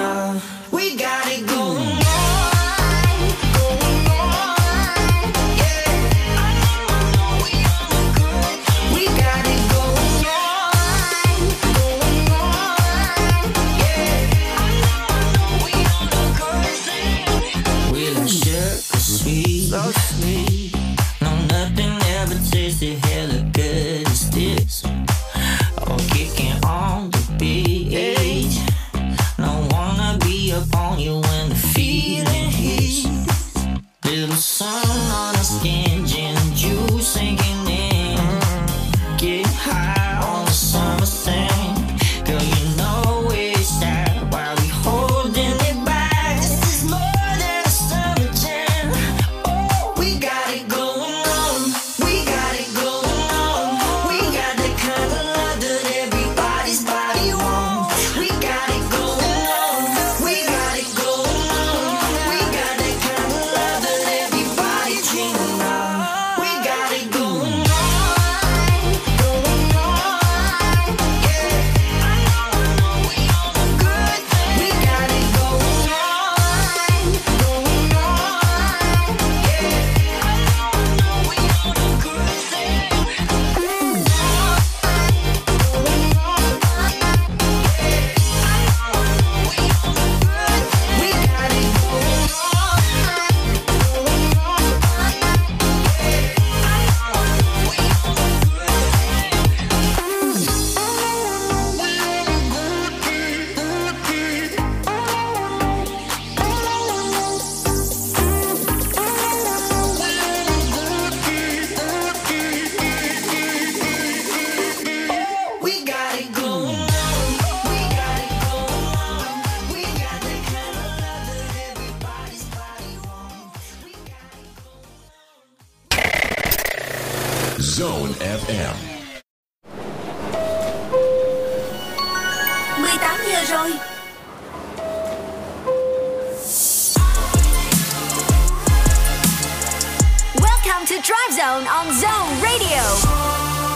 FM. 18 giờ rồi. Welcome to Drivezone on Zone Radio.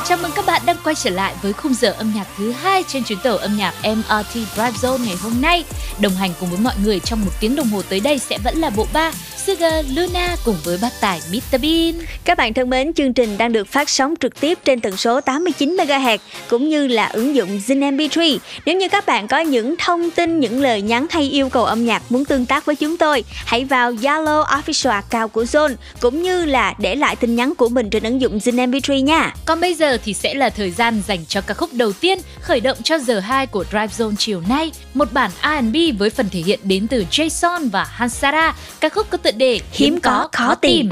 Chào mừng các bạn đang quay trở lại với khung giờ âm nhạc thứ 2 trên chuyến tàu âm nhạc MRT Drivezone ngày hôm nay. Đồng hành cùng với mọi người trong một tiếng đồng hồ tới đây sẽ vẫn là bộ ba Sugar Luna cùng với bác tài Mr Bean. Các bạn thân mến, chương trình đang được phát sóng trực tiếp trên tần số 89 MHz cũng như là ứng dụng Zing MP3. Nếu như các bạn có những thông tin, những lời nhắn hay yêu cầu âm nhạc muốn tương tác với chúng tôi, hãy vào Zalo Official Account của Zone cũng như là để lại tin nhắn của mình trên ứng dụng Zing MP3 nha. Còn bây giờ thì sẽ là thời gian dành cho ca khúc đầu tiên khởi động cho giờ 2 của Drivezone chiều nay, một bản R&B với phần thể hiện đến từ Jason và Hansara, ca khúc có tựa đề Hiếm Có Khó Tìm.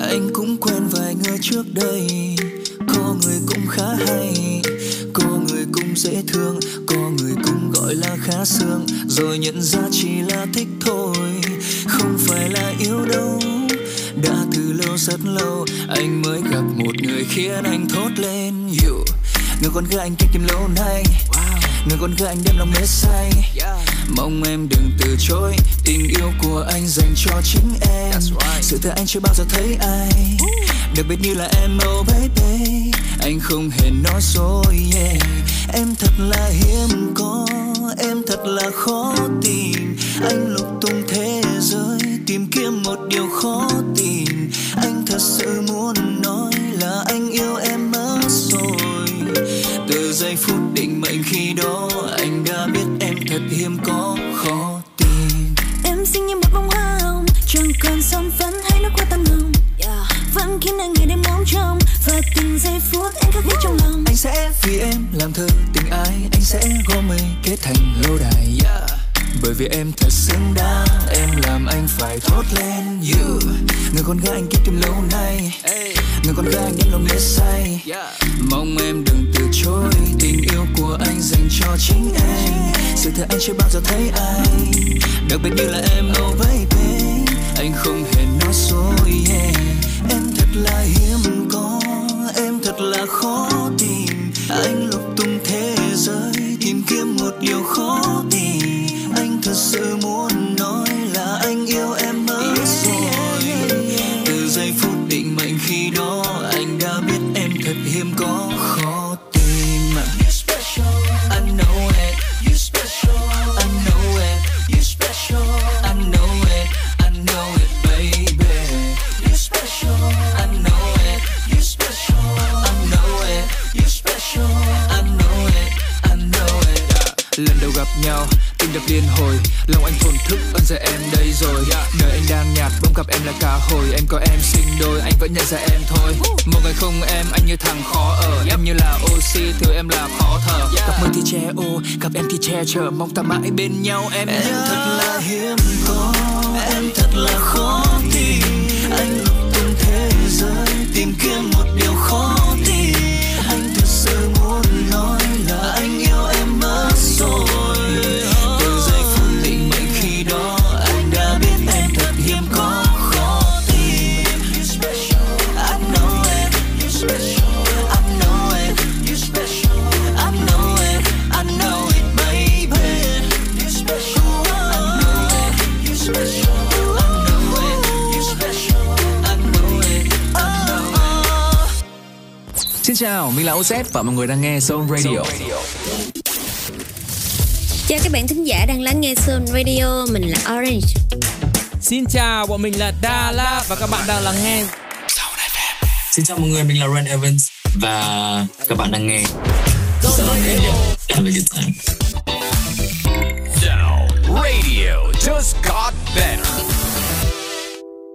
Anh cũng quen vài người trước đây, có người cũng khá hay, có người cũng dễ thương, có người cũng gọi là khá sương, rồi nhận ra chỉ là thích thôi, không phải là yêu đâu. Đã từ lâu rất lâu anh mới gặp một người khiến anh thốt lên hiểu. Người con gái anh kia tìm lâu nay, người con gái anh đem lòng mê say. Mong em đừng từ chối tình yêu của anh dành cho chính em. Sự thật anh chưa bao giờ thấy ai đặc biệt như là em. Oh baby, anh không hề nói dối, yeah. Em thật là hiếm có, em thật là khó tìm. Anh lục tung thế giới tìm kiếm một điều khó tìm. Anh thật sự muốn nói là anh yêu em mất rồi. Từ giây phút định mệnh khi đó anh đã biết em thật hiếm có khó tìm. Em xinh như một bông hoa hồng, chẳng còn son phấn hay nước hoa tam hồng, vẫn khiến anh ngày đêm ngóng trông. Và từng giây phút anh khắc ghi trong lòng. Anh sẽ vì em làm thơ tình ai, anh sẽ gom mình kết thành lâu đài, yeah. Bởi vì em thật xứng đáng, em làm anh phải thốt lên you. Người con gái anh kia tìm lâu nay, người con gái anh đem lòng mê say. Mong em đừng từ chối tình yêu của anh dành cho chính em. Sự thật anh chưa bao giờ thấy ai đặc biệt như là em. Oh baby, anh không hề nói dối, yeah. Em thật là hiếm có, em thật là khó tìm. Anh lục tung thế giới tìm kiếm một điều khó tìm. Anh thật sự muốn nói là anh yêu em mới rồi. Từ giây phút định mệnh khi đó anh đã biết em thật hiếm có khó tìm. I know it, you special. I know it, you special. I know it, I know it baby. You special. I know it, you special. I know it, you special. I know it, I know it. Lần đầu gặp nhau tim đập điên hồi, lòng anh thổn thức ơn giờ em đây rồi. Nơi anh đang nhạt bỗng gặp em là cả hồi. Em có em sinh đôi, anh vẫn nhận ra em thôi. Một ngày không em, anh như thằng khó ở. Em như là oxy, thiếu em là khó thở. Gặp mưa thì che ô, gặp em thì che chở. Mong ta mãi bên nhau em. Em thật là hiếm có, em thật là khó tìm. Anh lục tung thế giới, tìm kiếm một điều khó tìm. Anh thật sự muốn nói là anh yêu em mất rồi. Xin chào, mình là OZ và mọi người đang nghe Zone Radio. Chào các bạn thính giả đang lắng nghe Zone Radio, mình là Orange. Xin chào, bọn mình là Dala và các bạn đang lắng nghe Zone FM. Xin chào mọi người, mình là Ren Evans và các bạn đang nghe Zone Radio. Have a good time. Zone Radio just got better.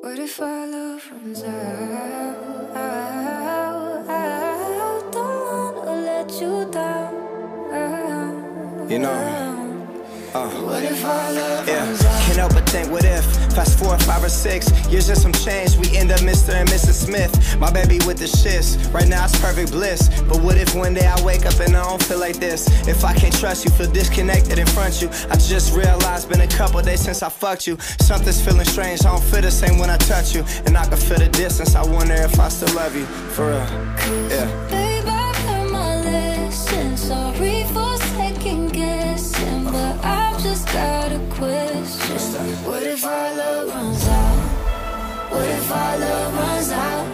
What if our love runs out? You down, you know, what if I love, yeah. Can't help but think, what if Fast forward 5 or 6 years and some change, we end up Mr. and Mrs. Smith. My baby with the shifts, right now it's perfect bliss. But what if one day I wake up and I don't feel like this? If I can't trust you, feel disconnected in front of you. I just realized been a couple days since I fucked you. Something's feeling strange, I don't feel the same when I touch you. And I can feel the distance, I wonder if I still love you, for real. Yeah. Babe, I've learned my lesson, sorry for second guessing, but I've just got a question. What if our love runs out? What if our love runs out?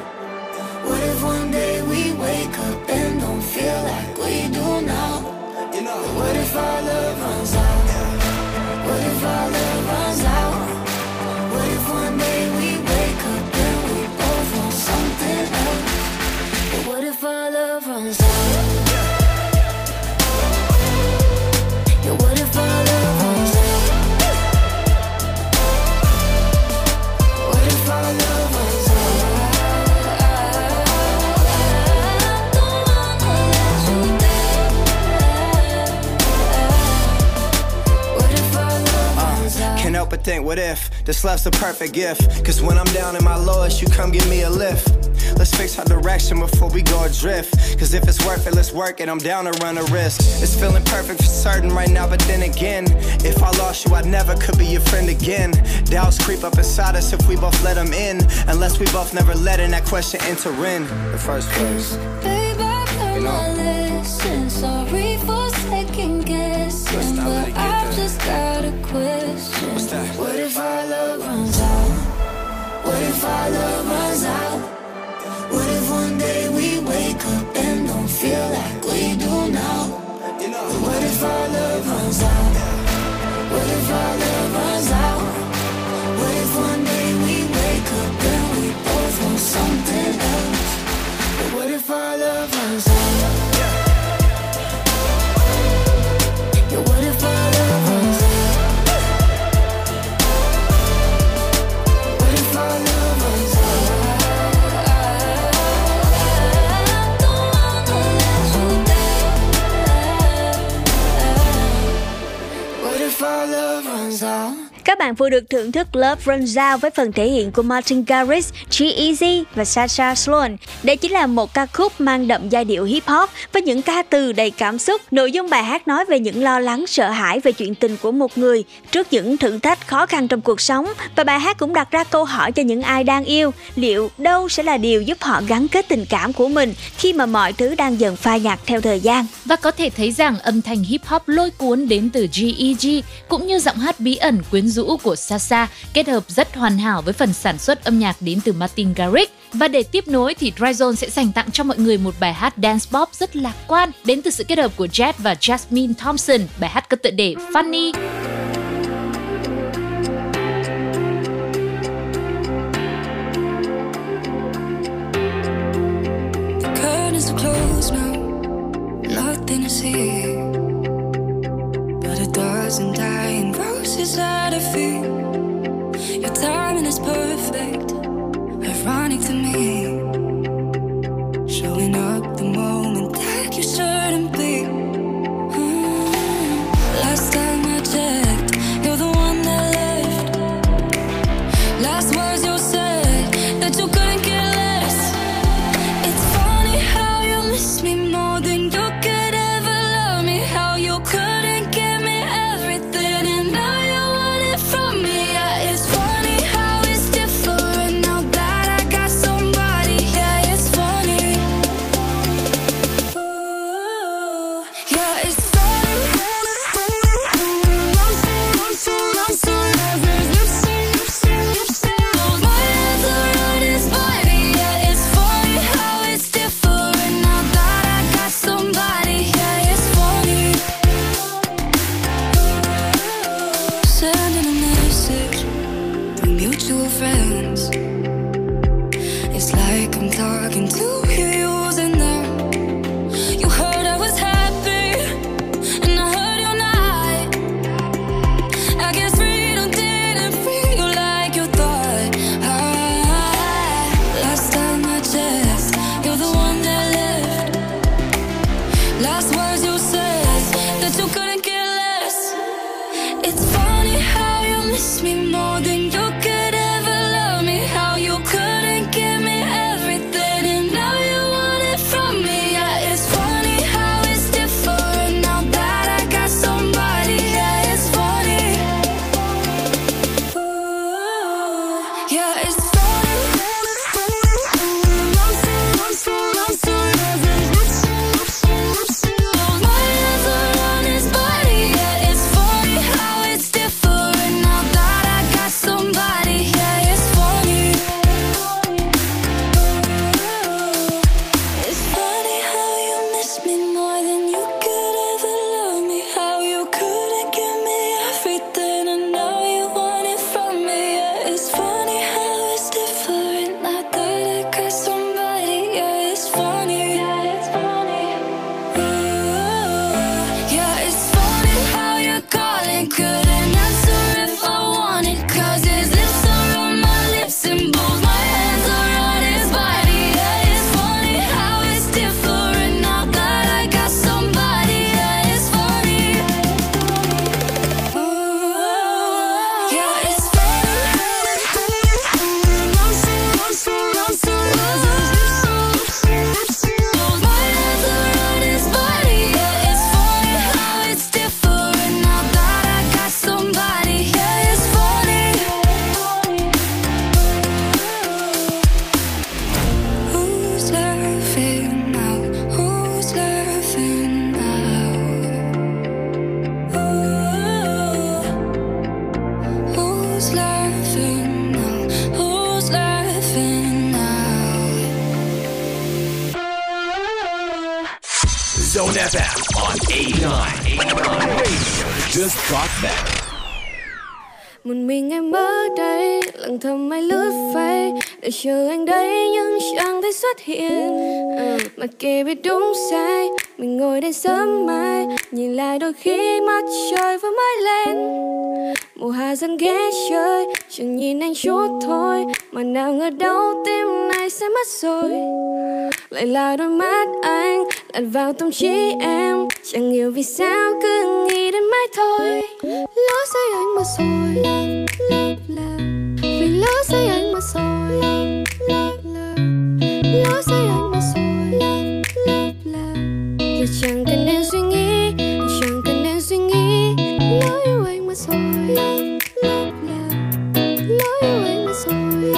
What if one day we wake up and don't feel like we do now? What if our love runs out? What if our love runs out? What if one day we wake up and we both want something else? But what if our love runs out? Yeah, what if our love runs out? What if our love runs out? I don't wanna let you down. What if our love runs out? Can't help but think, what if this love's the perfect gift? Cause when I'm down in my lowest, you come give me a lift. Let's fix our direction before we go adrift. Cause if it's worth it, let's work it. I'm down to run a risk. It's feeling perfect for certain right now, but then again, if I lost you, I never could be your friend again. Doubts creep up inside us if we both let them in. Unless we both never let in that question enter in the first place. Babe, I've learned my lesson. Sorry for second guessing, but I've just got a question. What if our love runs out? What if our love runs out? What if one day we wake up and don't feel like we do now? What if our love runs out? What if our love runs out? What if one day we wake up and we both want something else? But what if our love runs out? Các bạn vừa được thưởng thức Love Runs Out với phần thể hiện của Martin Garrix, G-Eazy và Sasha Sloan. Đây chính là một ca khúc mang đậm giai điệu hip hop với những ca từ đầy cảm xúc. Nội dung bài hát nói về những lo lắng, sợ hãi về chuyện tình của một người trước những thử thách khó khăn trong cuộc sống, và bài hát cũng đặt ra câu hỏi cho những ai đang yêu, liệu đâu sẽ là điều giúp họ gắn kết tình cảm của mình khi mà mọi thứ đang dần phai nhạt theo thời gian. Và có thể thấy rằng âm thanh hip hop lôi cuốn đến từ G-Eazy cũng như giọng hát bí ẩn quyến rũ của Sasha kết hợp rất hoàn hảo với phần sản xuất âm nhạc đến từ Martin Garrix. Và để tiếp nối thì Drivezone sẽ dành tặng cho mọi người một bài hát dance pop rất lạc quan đến từ sự kết hợp của Jet và Jasmine Thompson. Bài hát có tựa đề Funny. And dying roses at her feet. Your timing is perfect, ironic to me. Showing up the moment that you shouldn't be. Last time I checked, you're the one that left. Last words you said that you couldn't care less. It's funny how you miss me more than you could ever love me. How you could. Funny how it's different now that I got somebody. FM on 89.9 Radio. Just got back. Một mình em ở đây, lặng thầm mây lướt phai, để chờ anh đấy nhưng chẳng thấy xuất hiện. Mà kệ biết đúng sai, mình ngồi đến sớm mai, nhìn lại đôi khi mặt trời vừa mới lên. Mùa hạ dần ghé chơi, chẳng nhìn anh chút thôi, mà nào ngờ đâu tim này sẽ mất rồi. Lại là đôi mắt anh lặn vào tâm trí em, chẳng hiểu vì sao cứ nghĩ đến mãi thôi. Lỡ say anh mà rồi, love. Vì lỡ say anh mà rồi, love. Lỡ say anh mà rồi, love. Giờ chẳng cần nên suy nghĩ, chẳng cần nên suy nghĩ. Lỡ yêu anh mà rồi, love. Lỡ yêu anh mà rồi,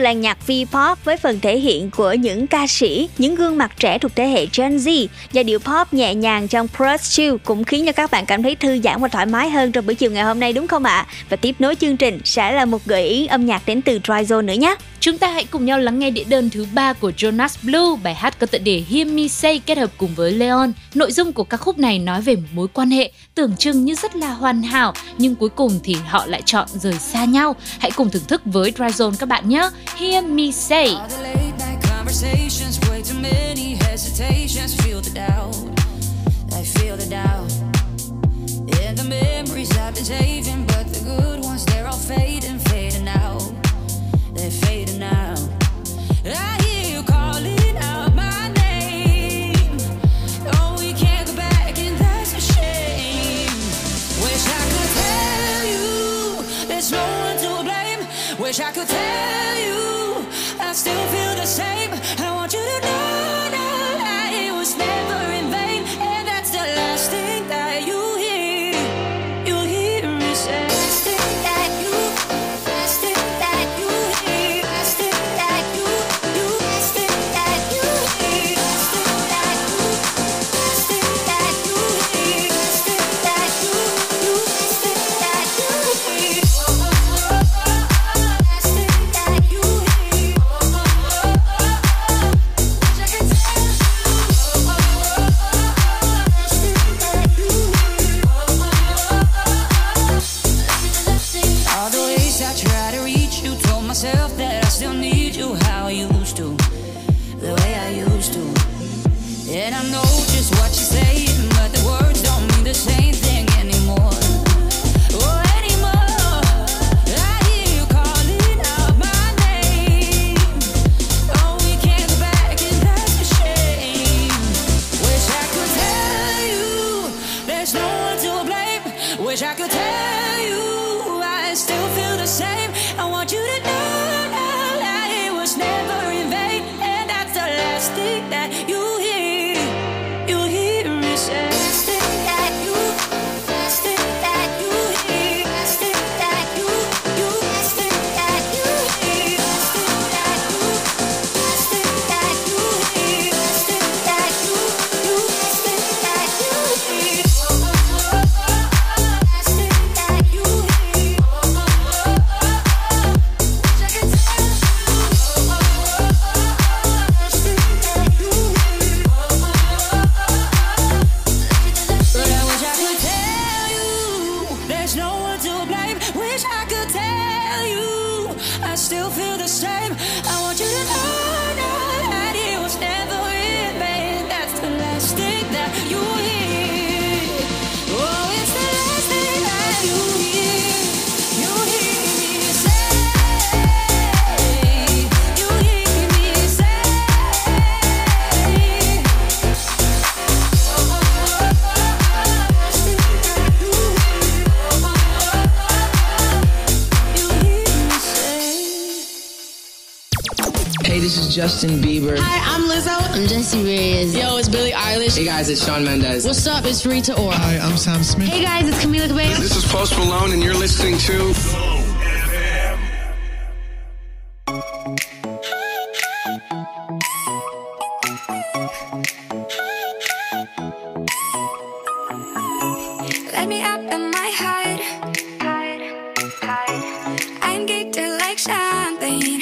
làng nhạc V-pop với phần thể hiện của những ca sĩ, những gương mặt trẻ thuộc thế hệ Gen Z. Giai điệu pop nhẹ nhàng trong Plus Chill cũng khiến cho các bạn cảm thấy thư giãn và thoải mái hơn trong buổi chiều ngày hôm nay, đúng không ạ? Và tiếp nối chương trình sẽ là một gợi ý âm nhạc đến từ Drivezone nữa nhé. Chúng ta hãy cùng nhau lắng nghe đĩa đơn thứ 3 của Jonas Blue, bài hát có tựa đề Hear Me Say kết hợp cùng với Leon. Nội dung của ca khúc này nói về một mối quan hệ tưởng chừng như rất là hoàn hảo, nhưng cuối cùng thì họ lại chọn rời xa nhau. Hãy cùng thưởng thức với Drivezone các bạn nhé. Hear Me Say. They're fading out. I hear you calling out my name. Oh, we can't go back and that's a shame. Wish I could tell you there's no one to blame. Wish I could tell you I still feel the same. I want you to know that it was never in vain. And that's the last thing that you hear. You'll hear me say. That you hear me say that you Justin Bieber. Hi, I'm Lizzo. I'm Jesse Reyes. Yo, it's Billie Eilish. Hey guys, it's Shawn Mendes. What's up? It's Rita Ora. Hi, I'm Sam Smith. Hey guys, it's Camila Cabello. This is Post Malone, and you're listening to Zone FM. Let me up in my hide. I'm geeked like champagne.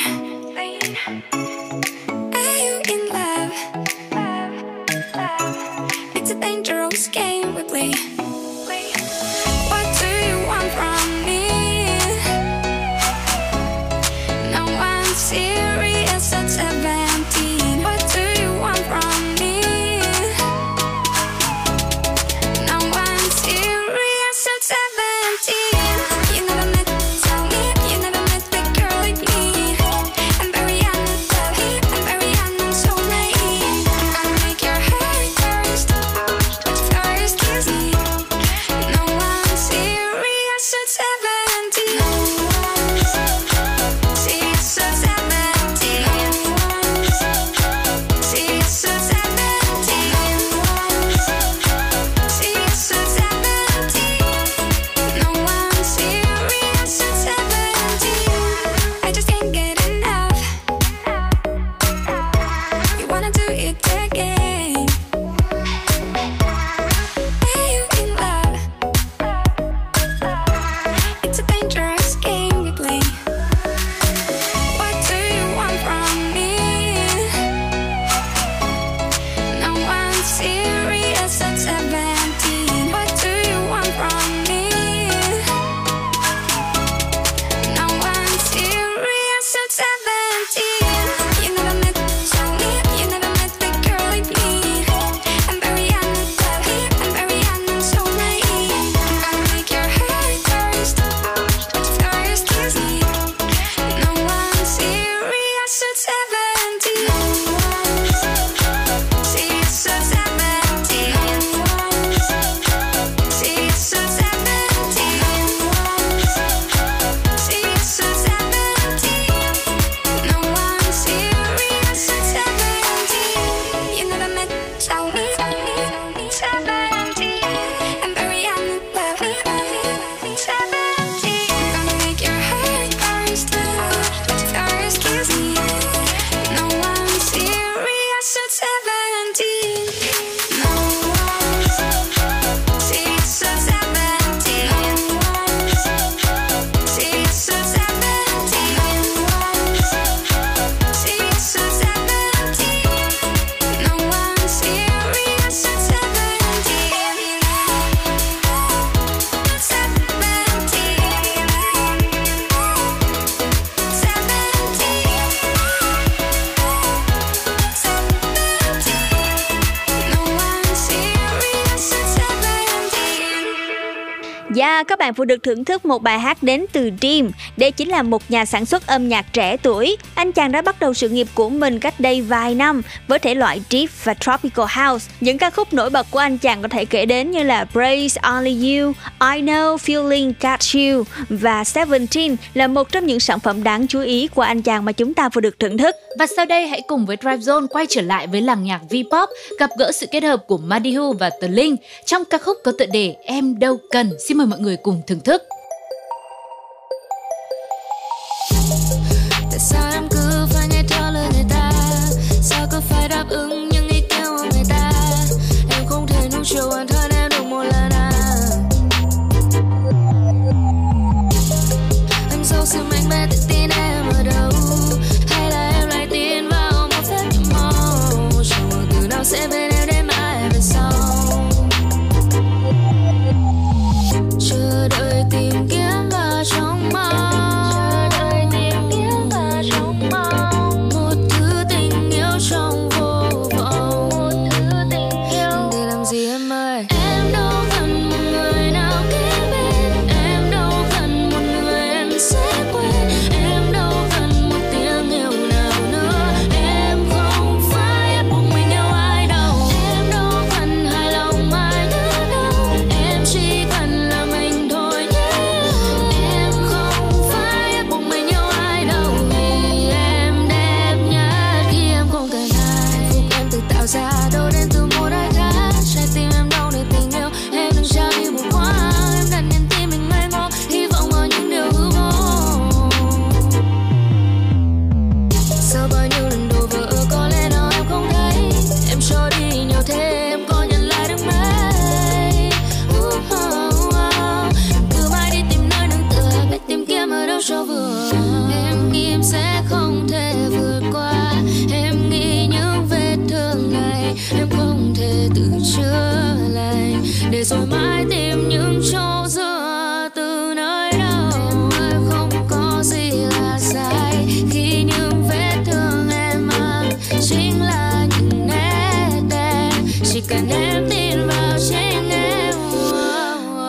Các bạn vừa được thưởng thức một bài hát đến từ Dream. Đây chính là một nhà sản xuất âm nhạc trẻ tuổi. Anh chàng đã bắt đầu sự nghiệp của mình cách đây vài năm với thể loại Deep và Tropical House. Những ca khúc nổi bật của anh chàng có thể kể đến như là Praise Only You, I Know Feeling Got You và Seventeen là một trong những sản phẩm đáng chú ý của anh chàng mà chúng ta vừa được thưởng thức. Và sau đây hãy cùng với Drivezone quay trở lại với làng nhạc V-pop, gặp gỡ sự kết hợp của Madihu và Tờ Linh trong ca khúc có tựa đề Em Đâu Cần. Xin mời mọi người cùng thưởng thức. Tại sao em cứ phải nghe theo lời người ta? Sao cứ phải đáp ứng những ý kiến của người ta? Em không thể nuông chiều bản thân em được một lần à? Anh sâu sự mạnh mẽ tự tin em ở đâu? Hay là em lại tin vào một phép màu? Chẳng một từ nào sẽ bên em đến mãi về sau. Chờ đợi tìm chữa lành, để rồi mãi tìm những chỗ dựa từ nơi đâu. Không có gì là sai khi những vết thương em mang chính là những nét đẹp. Chỉ cần em tin vào chính em.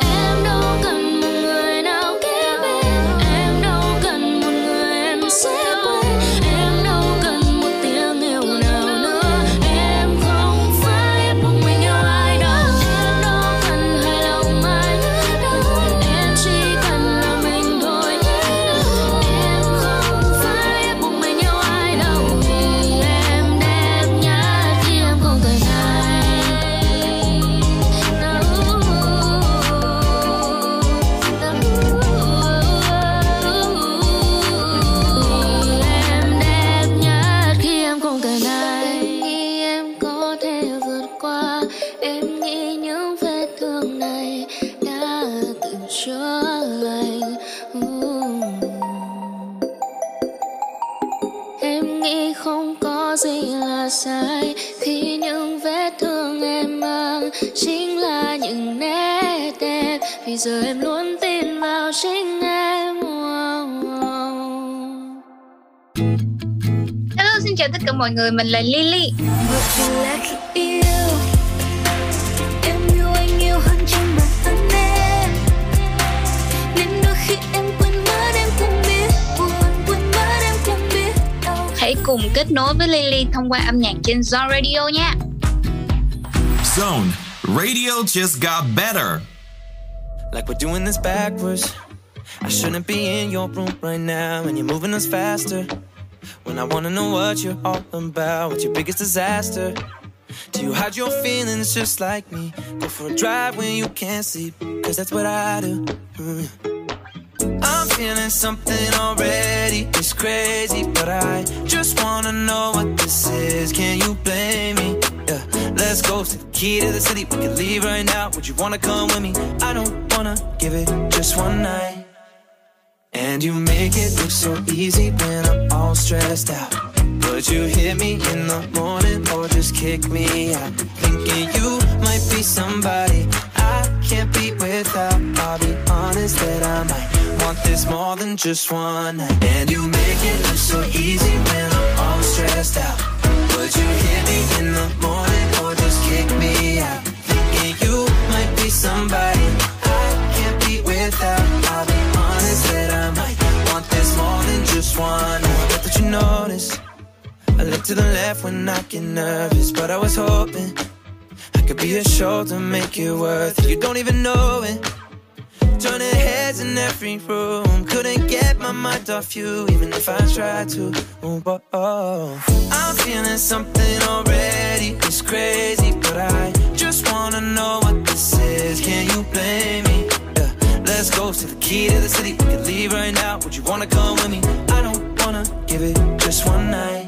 Em đâu cần một người nào kế bên, em đâu cần một người em sẽ quên, em đâu cần một tiếng yêu nào nữa. Em không phải buộc mình yêu ai đó, em đâu cần hài lòng ai đâu, em chỉ cần là mình thôi nhé. Em không phải buộc mình yêu ai đâu, vì em đẹp nhất khi em không cần ai. Vì em đẹp nhất khi em không cần ai. Khi em có thể vượt qua, em nghĩ những vết thương này đã từng chữa lành. Em nghĩ không có gì là sai khi những vết thương em mang chính là những nét đẹp, vì giờ em luôn tin vào chính em. Hello, xin chào tất cả mọi người, mình là Lily. Một điều là khi yêu, em yêu anh nhiều hơn trong bản thân em, nên đôi khi em quên mất em không biết buồn, quên mất em không biết đau. Hãy cùng kết nối với Lily thông qua âm nhạc trên Zone Radio nha. Zone Radio just got better. Like we're doing this backwards. I shouldn't be in your room right now, and you're moving us faster. When I wanna know what you're all about, what's your biggest disaster? Do you hide your feelings just like me? Go for a drive when you can't sleep, cause that's what I do. I'm feeling something already, it's crazy, but I just wanna know what this is. Can you blame me? Yeah, let's go to the key to the city. We can leave right now. Would you wanna come with me? I don't wanna give it just one night. And you make it look so easy when I'm all stressed out. Would you hit me in the morning or just kick me out? Thinking you might be somebody I can't be without. I'll be honest that I might want this more than just one night. And you make it look so easy when I'm all stressed out. Would you hit me in the morning or just kick me out? Thinking you might be somebody I can't be without. I'll be honest that I might want this more than just one night. But that you notice I look to the left when I get nervous, but I was hoping I could be a shoulder, make it worth it. You don't even know it. Turning heads in every room, couldn't get my mind off you, even if I tried to. Ooh, oh, oh. I'm feeling something already, it's crazy, but I just wanna know what this is. Can you blame me? Yeah. Let's go to the key to the city. We can leave right now. Would you wanna come with me? I don't wanna give it just one night.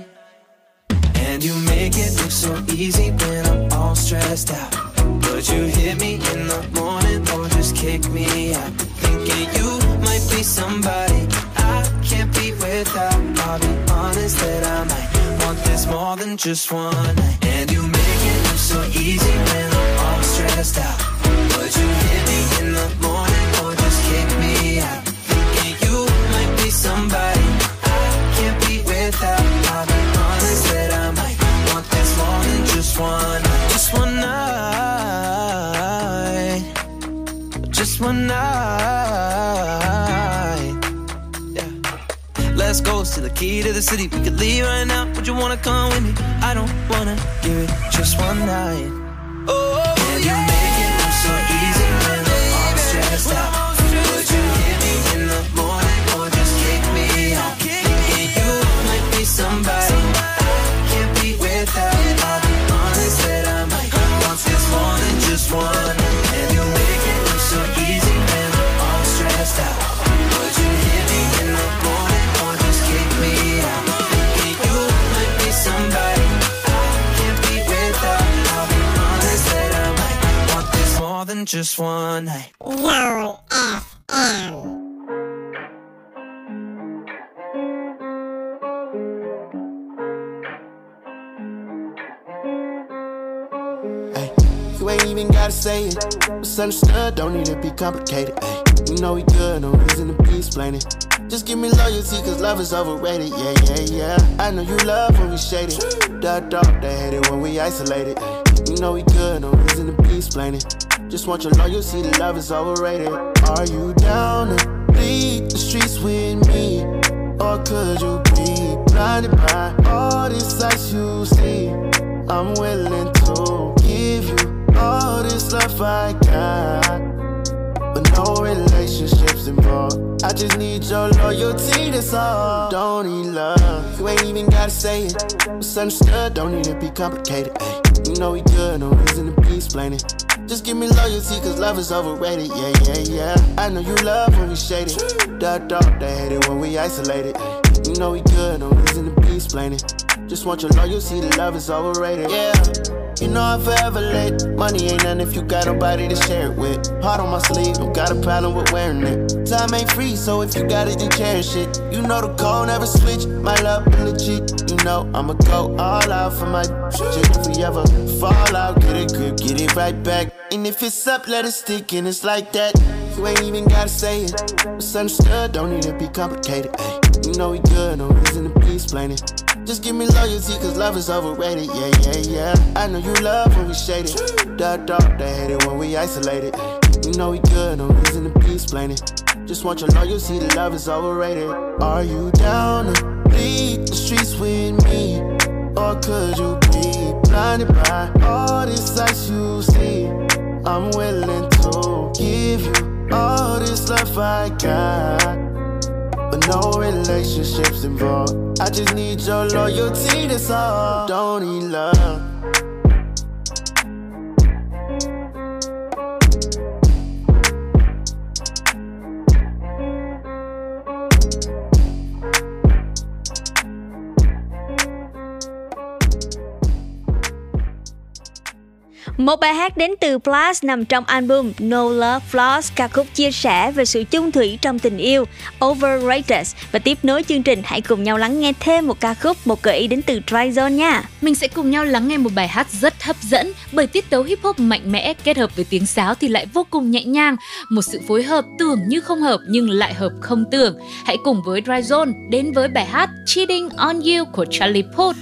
And you make it look so easy when I'm all stressed out. Would you hit me in the morning or just kick me out? Thinking you might be somebody I can't be without. I'll be honest that I might want this more than just one night. And you make it look so easy when I'm all stressed out. Would you hit me in the morning or just kick me out? Thinking you might be somebody I can't be without. I'll be honest that I might want this more than just one night. Just one night. Just one night. Yeah. Let's go to the key to the city. We could leave right now. Would you wanna come with me? I don't wanna give it just one night. Oh, and yeah. You make it look so easy when I'm all stressed out. Would you hit me in the morning or just kick me out? Thinking you might be somebody I can't be without. I'll be honest that I might want this more than just one. And you make it look so easy when I'm all stressed out. Would you hit me in the morning or just kick me out? Thinking you might be somebody I can't be without. I'll be honest that I might want this more than just one night. UFM. ain't even gotta say it. It's understood, don't need to be complicated. Ay, you know we good, no reason to be explaining. Just give me loyalty, cause love is overrated. Yeah, yeah, yeah. I know you love when we shaded. Duh, dog, they hate it when we isolated. Ay, you know we good, no reason to be explaining. Just want your loyalty, the love is overrated. Are you down to bleed the streets with me? Or could you be blinded by all these sights you see? I'm willing to give you all this love I got, but no relationships involved. I just need your loyalty, that's all. Don't need love, you ain't even gotta say it. It's understood, don't need to be complicated. Ay, you know we good, no reason to be explaining. Just give me loyalty, cause love is overrated, yeah, yeah, yeah. I know you love when we shaded. Duh, dog, they hate it when we isolated. You know we good, no reason to be explaining. Just want your loyalty, the love is overrated, yeah. You know I'm forever late. Money ain't none if you got nobody to share it with. Heart on my sleeve, don't got a problem with wearing it. Time ain't free, so if you got it, then cherish it. You know the code never switch, my love be legit. You know I'ma go all out for my shit. If we ever fall out, get a grip, get it right back. And if it's up, let it stick, and it's like that. You ain't even gotta say it. It's understood, don't need to be complicated. Ay, you know we good, no reason to be explaining. Just give me loyalty, cause love is overrated, yeah, yeah, yeah. I know you love when we shaded. Duh, dog, they hate it when we isolated. You know we good, no reason to be explaining. Just want your loyalty, the love is overrated. Are you down to bleed the streets with me? Or could you be blinded by all these sights you see? I'm willing to give you all this love I got, but no relationships involved. I just need your loyalty, that's all. Don't need love. Một bài hát đến từ Plus nằm trong album No Love Lost, ca khúc chia sẻ về sự chung thủy trong tình yêu, Overrated. Và tiếp nối chương trình, hãy cùng nhau lắng nghe thêm một ca khúc, một gợi ý đến từ Drivezone nha. Mình sẽ cùng nhau lắng nghe một bài hát rất hấp dẫn bởi tiết tấu hip hop mạnh mẽ kết hợp với tiếng sáo thì lại vô cùng nhẹ nhàng, một sự phối hợp tưởng như không hợp nhưng lại hợp không tưởng. Hãy cùng với Drivezone đến với bài hát Cheating on You của Charlie Puth.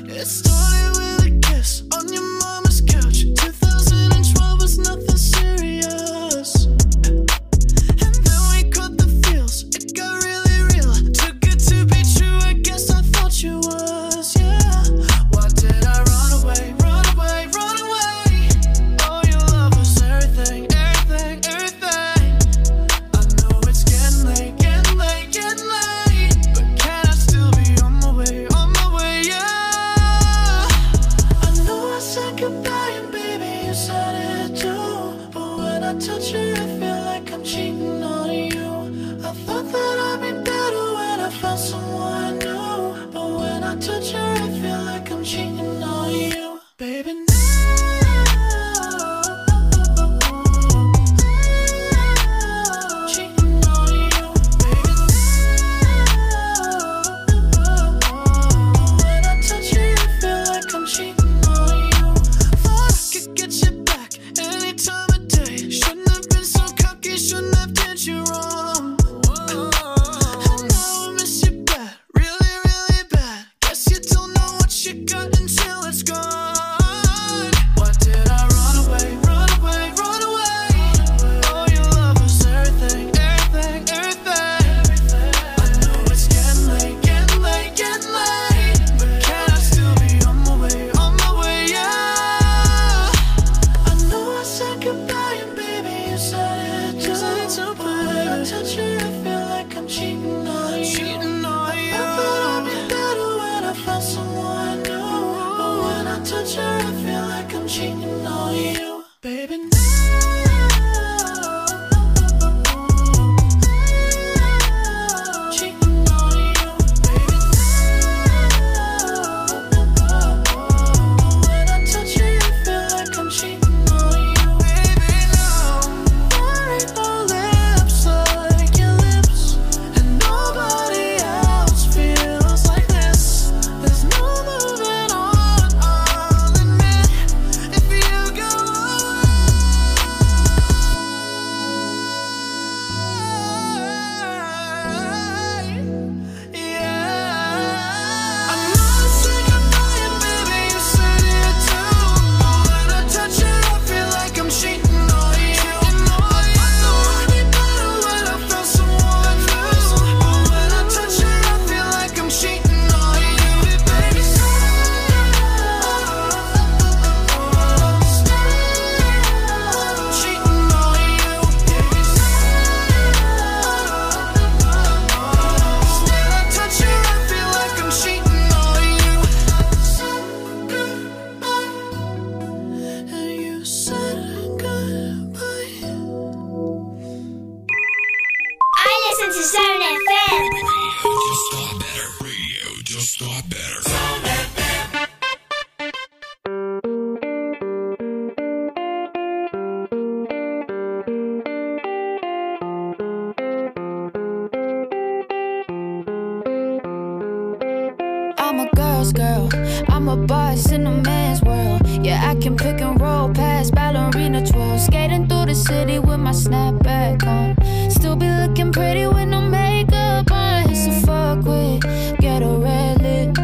boss girl. I'm a boss in a man's world. Yeah, I can pick and roll past ballerina twirls. Skating through the city with my snapback on. Still be looking pretty with no makeup on. It's a fuck with, get a red lip.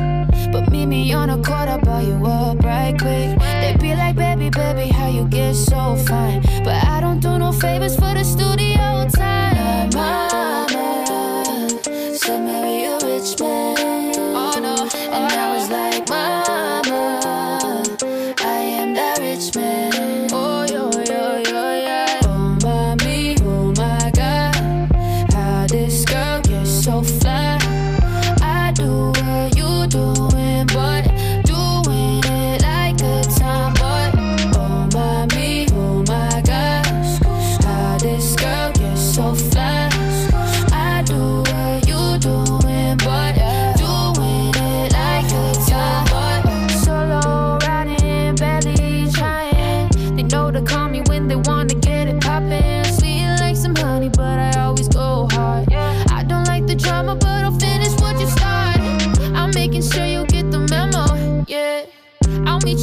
But meet me on a court, I'll buy you up right quick. They be like, baby, baby, how you get so fine? But I don't do no favors for the studio time. My mama said marry a rich man. And I was like, mama, I am that rich man. Oh, yo, yo, yo, yeah. Oh, mommy, oh, my God. How this girl gets so fly. I do what you doing, but doing it like a tomboy. Oh, mommy, oh, my God. How this girl gets so fly. I do what you doing, but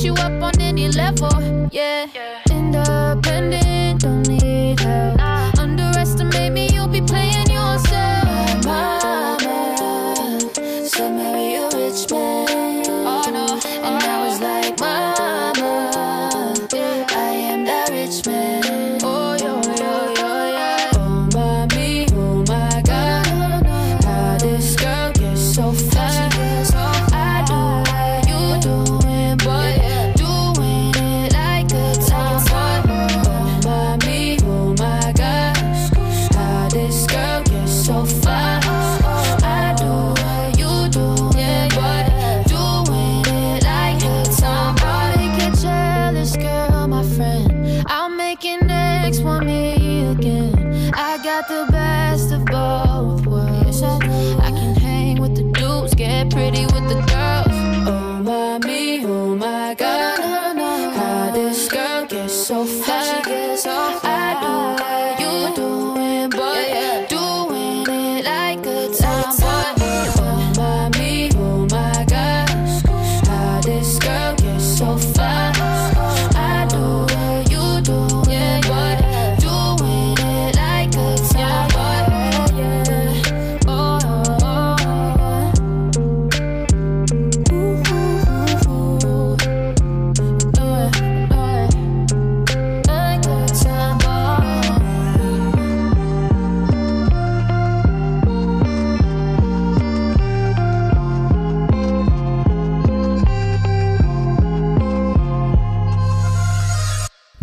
you up on any level, yeah, yeah. Independent, don't need help, nah. Underestimate me, you'll be playing yourself. My mama said marry a rich man, oh, no. And I was like, mama, yeah. I am that rich man. Oh, yo, yo, yo, yeah. Oh, mommy, oh, my God, no, no, no. How this girl gets so fly. I do what you do.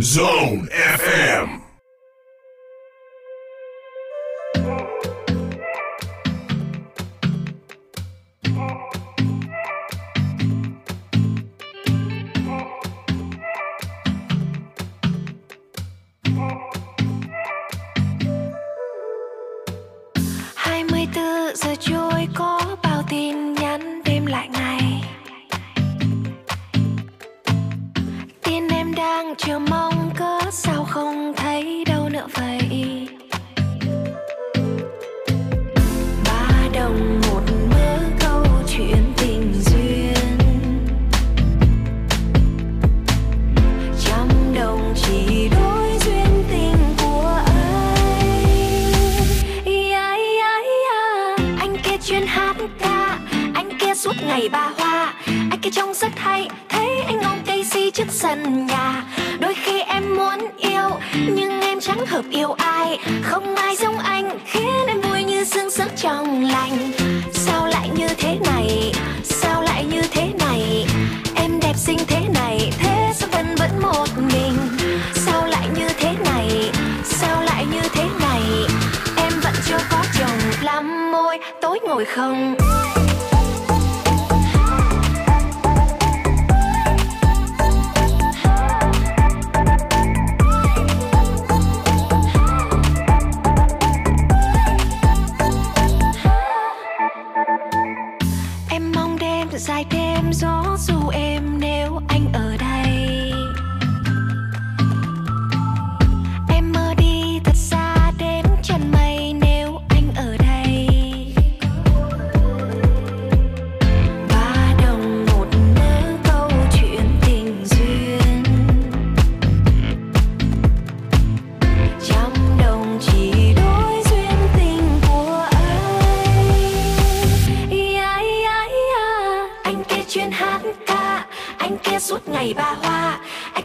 Zone FM.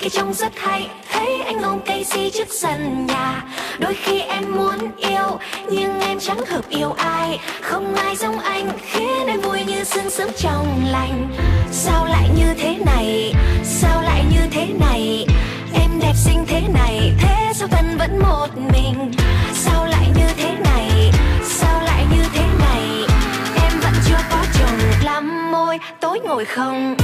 cây trông rất hay, thấy anh ôm cây si trước sân nhà. Đôi khi em muốn yêu, nhưng em chẳng hợp yêu ai. Không ai giống anh, khiến em vui như sương sớm trong lành. Sao lại như thế này, sao lại như thế này? Em đẹp xinh thế này, thế sao thân vẫn một mình? Sao lại như thế này, sao lại như thế này? Em vẫn chưa có chồng, lắm môi tối ngồi không.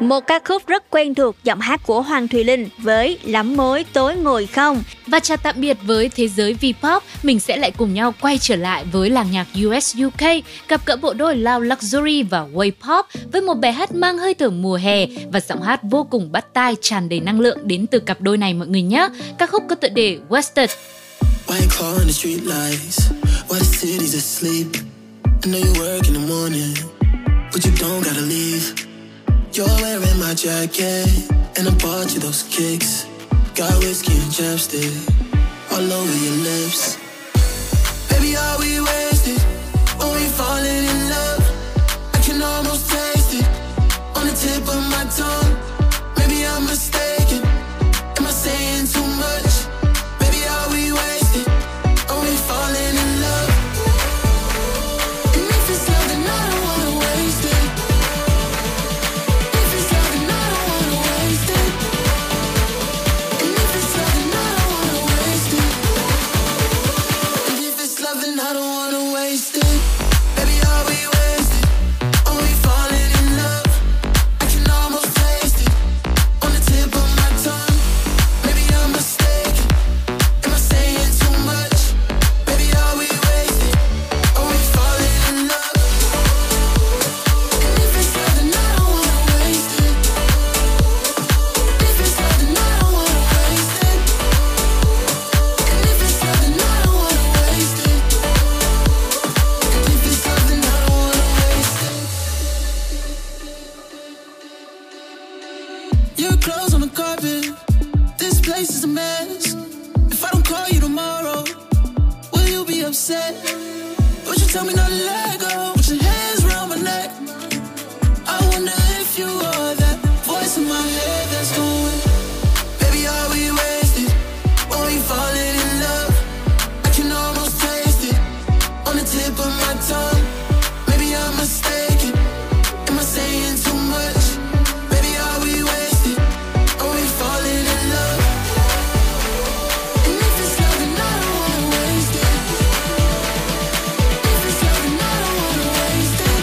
Một ca khúc rất quen thuộc giọng hát của Hoàng Thùy Linh với Lắm mối tối ngồi không. Và chào tạm biệt với thế giới V-pop, mình sẽ lại cùng nhau quay trở lại với làng nhạc US UK, gặp gỡ bộ đôi Loud Luxury và Way Pop với một bài hát mang hơi thở mùa hè và giọng hát vô cùng bắt tai, tràn đầy năng lượng đến từ cặp đôi này mọi người nhé. Ca khúc có tựa đề Wasted. You're wearing my jacket, and I bought you those kicks. Got whiskey and chapstick all over your lips. Baby, are we wasted when we falling in love? I can almost taste it on the tip of my tongue. Maybe I'm mistaken, am I saying too much? Baby, are we wasted when we falling in love? And if it's love, then I don't wanna waste it. I don't wanna waste it. Baby, are we wasted? Are we falling in love? I can almost taste it on the tip of my tongue. Maybe I'm mistaken, am I saying too much? Baby, are we wasted? Are we falling in love? And if it's love, then I don't wanna waste it. If it's love, then I don't wanna waste it. And if it's love, then I don't wanna waste it. Your clothes on the carpet, this place is a mess. If I don't call you tomorrow, will you be upset? Would you tell me not to let go? Put your hands around my neck. I wonder if you are that voice in my head that's going, baby, are we wasted when we falling in love? I can almost taste it on the tip of my tongue. Maybe I'm mistaken, am I saying too much? Baby, are we wasted? Are we falling in love? And if it's love, then I don't wanna waste it. If it's love, then I don't wanna waste it.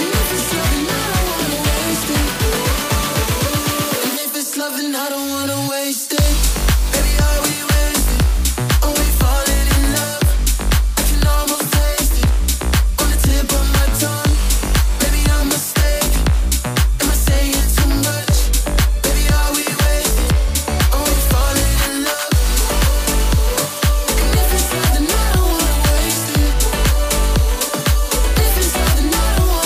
And if it's love, then I don't wanna waste it. And if it's love, then I don't wanna waste it. Baby, are we wasted? Are we falling in love? I can almost taste it on the tip of my tongue. Maybe I'm mistaken, am I saying too much? Baby, are we wasted? Are we falling in love? And if it's love, then I don't wanna waste it. If it's love,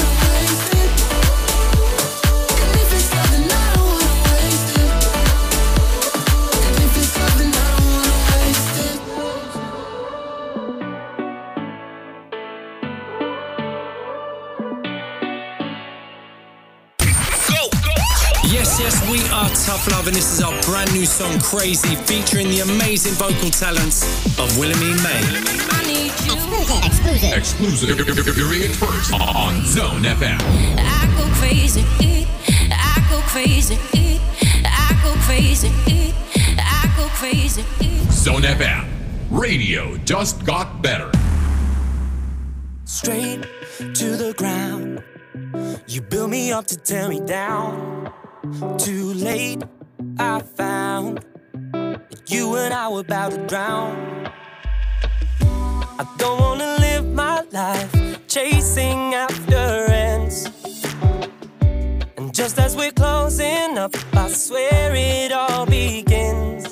then I don't wanna waste it. And if it's love, then I don't wanna waste it. And if it's love, then I don't wanna waste it. Yes, yes, we are Tough Love, and this is our brand new song Crazy, featuring the amazing vocal talents of Wilhelmine May. Exclusive. You're hearing it first on Zone FM. I go crazy, I go crazy, I go crazy, I go crazy. Zone FM. Radio just got better. Straight to the ground. You build me up to tear me down. Too late, I found that you and I were about to drown. I don't wanna live my life chasing after ends, and just just as we're closing up, I swear it all begins.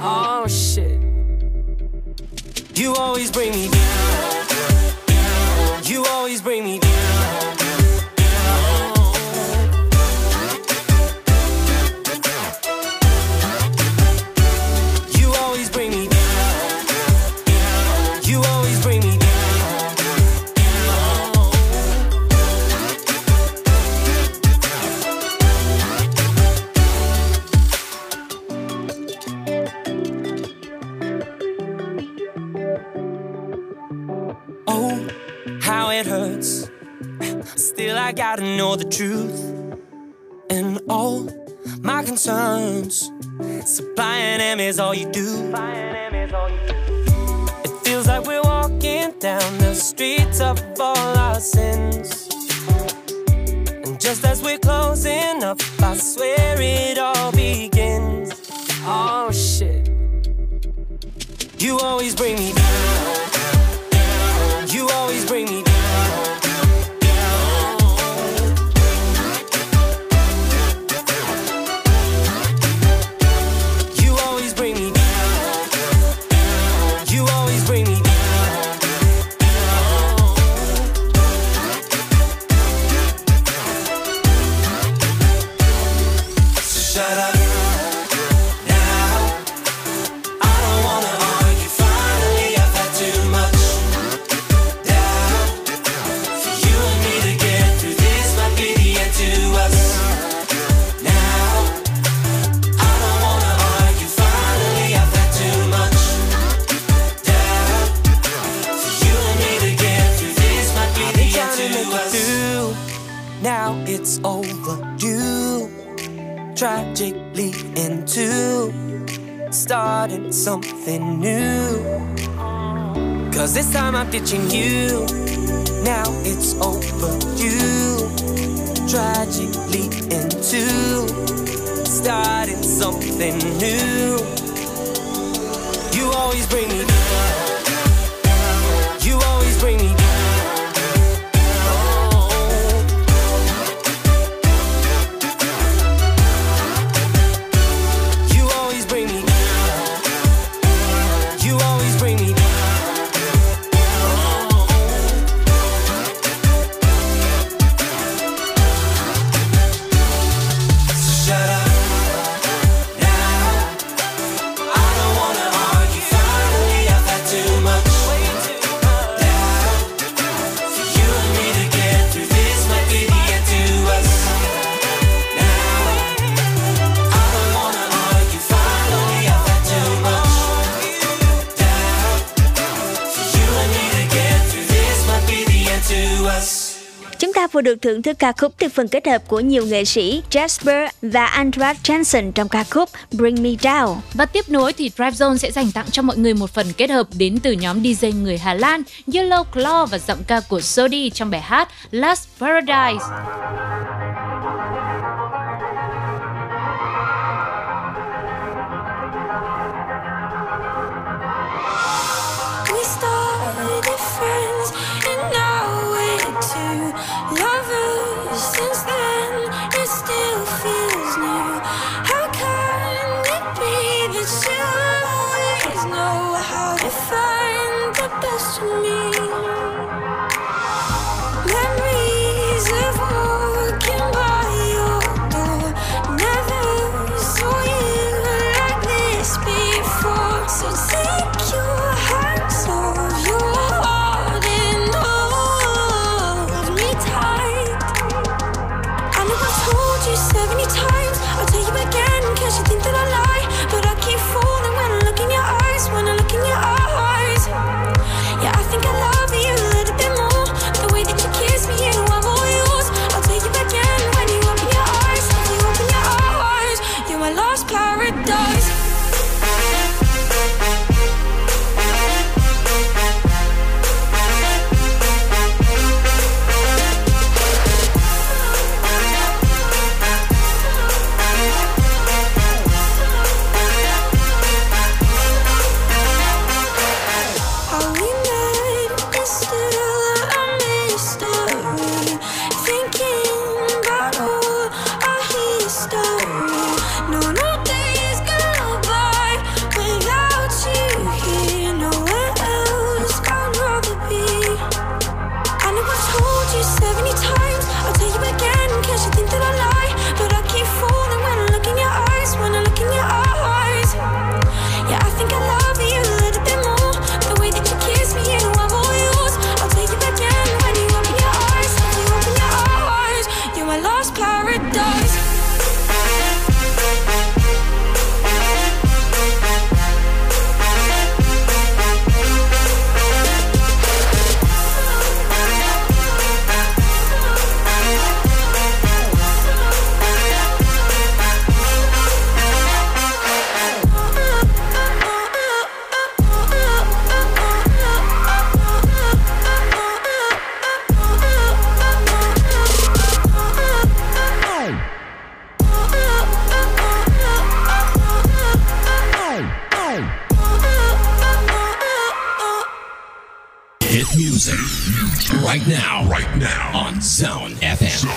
Oh shit. You always bring me down. You always bring me down. I gotta know the truth, and all my concerns. Supplying them is all you do. It feels like we're walking down the streets of all our sins. And just as we're closing up, I swear it all begins. Oh shit. You always bring me down. You always bring me down. Tragically into starting something new. Cause this time I'm ditching you. Now it's overdue. Tragically into starting something new. You always bring me down. You always bring me down. Vừa được thưởng thức ca khúc từ phần kết hợp của nhiều nghệ sĩ Jasper và Andra Johnson trong ca khúc Bring Me Down. Và tiếp nối thì Drivezone sẽ dành tặng cho mọi người một phần kết hợp đến từ nhóm DJ người Hà Lan Yellow Claw và giọng ca của Sody trong bài hát Last Paradise. You 70 times, I'll tell you again, 'cause you think that I lie, but I keep falling. music right now on Zone FM.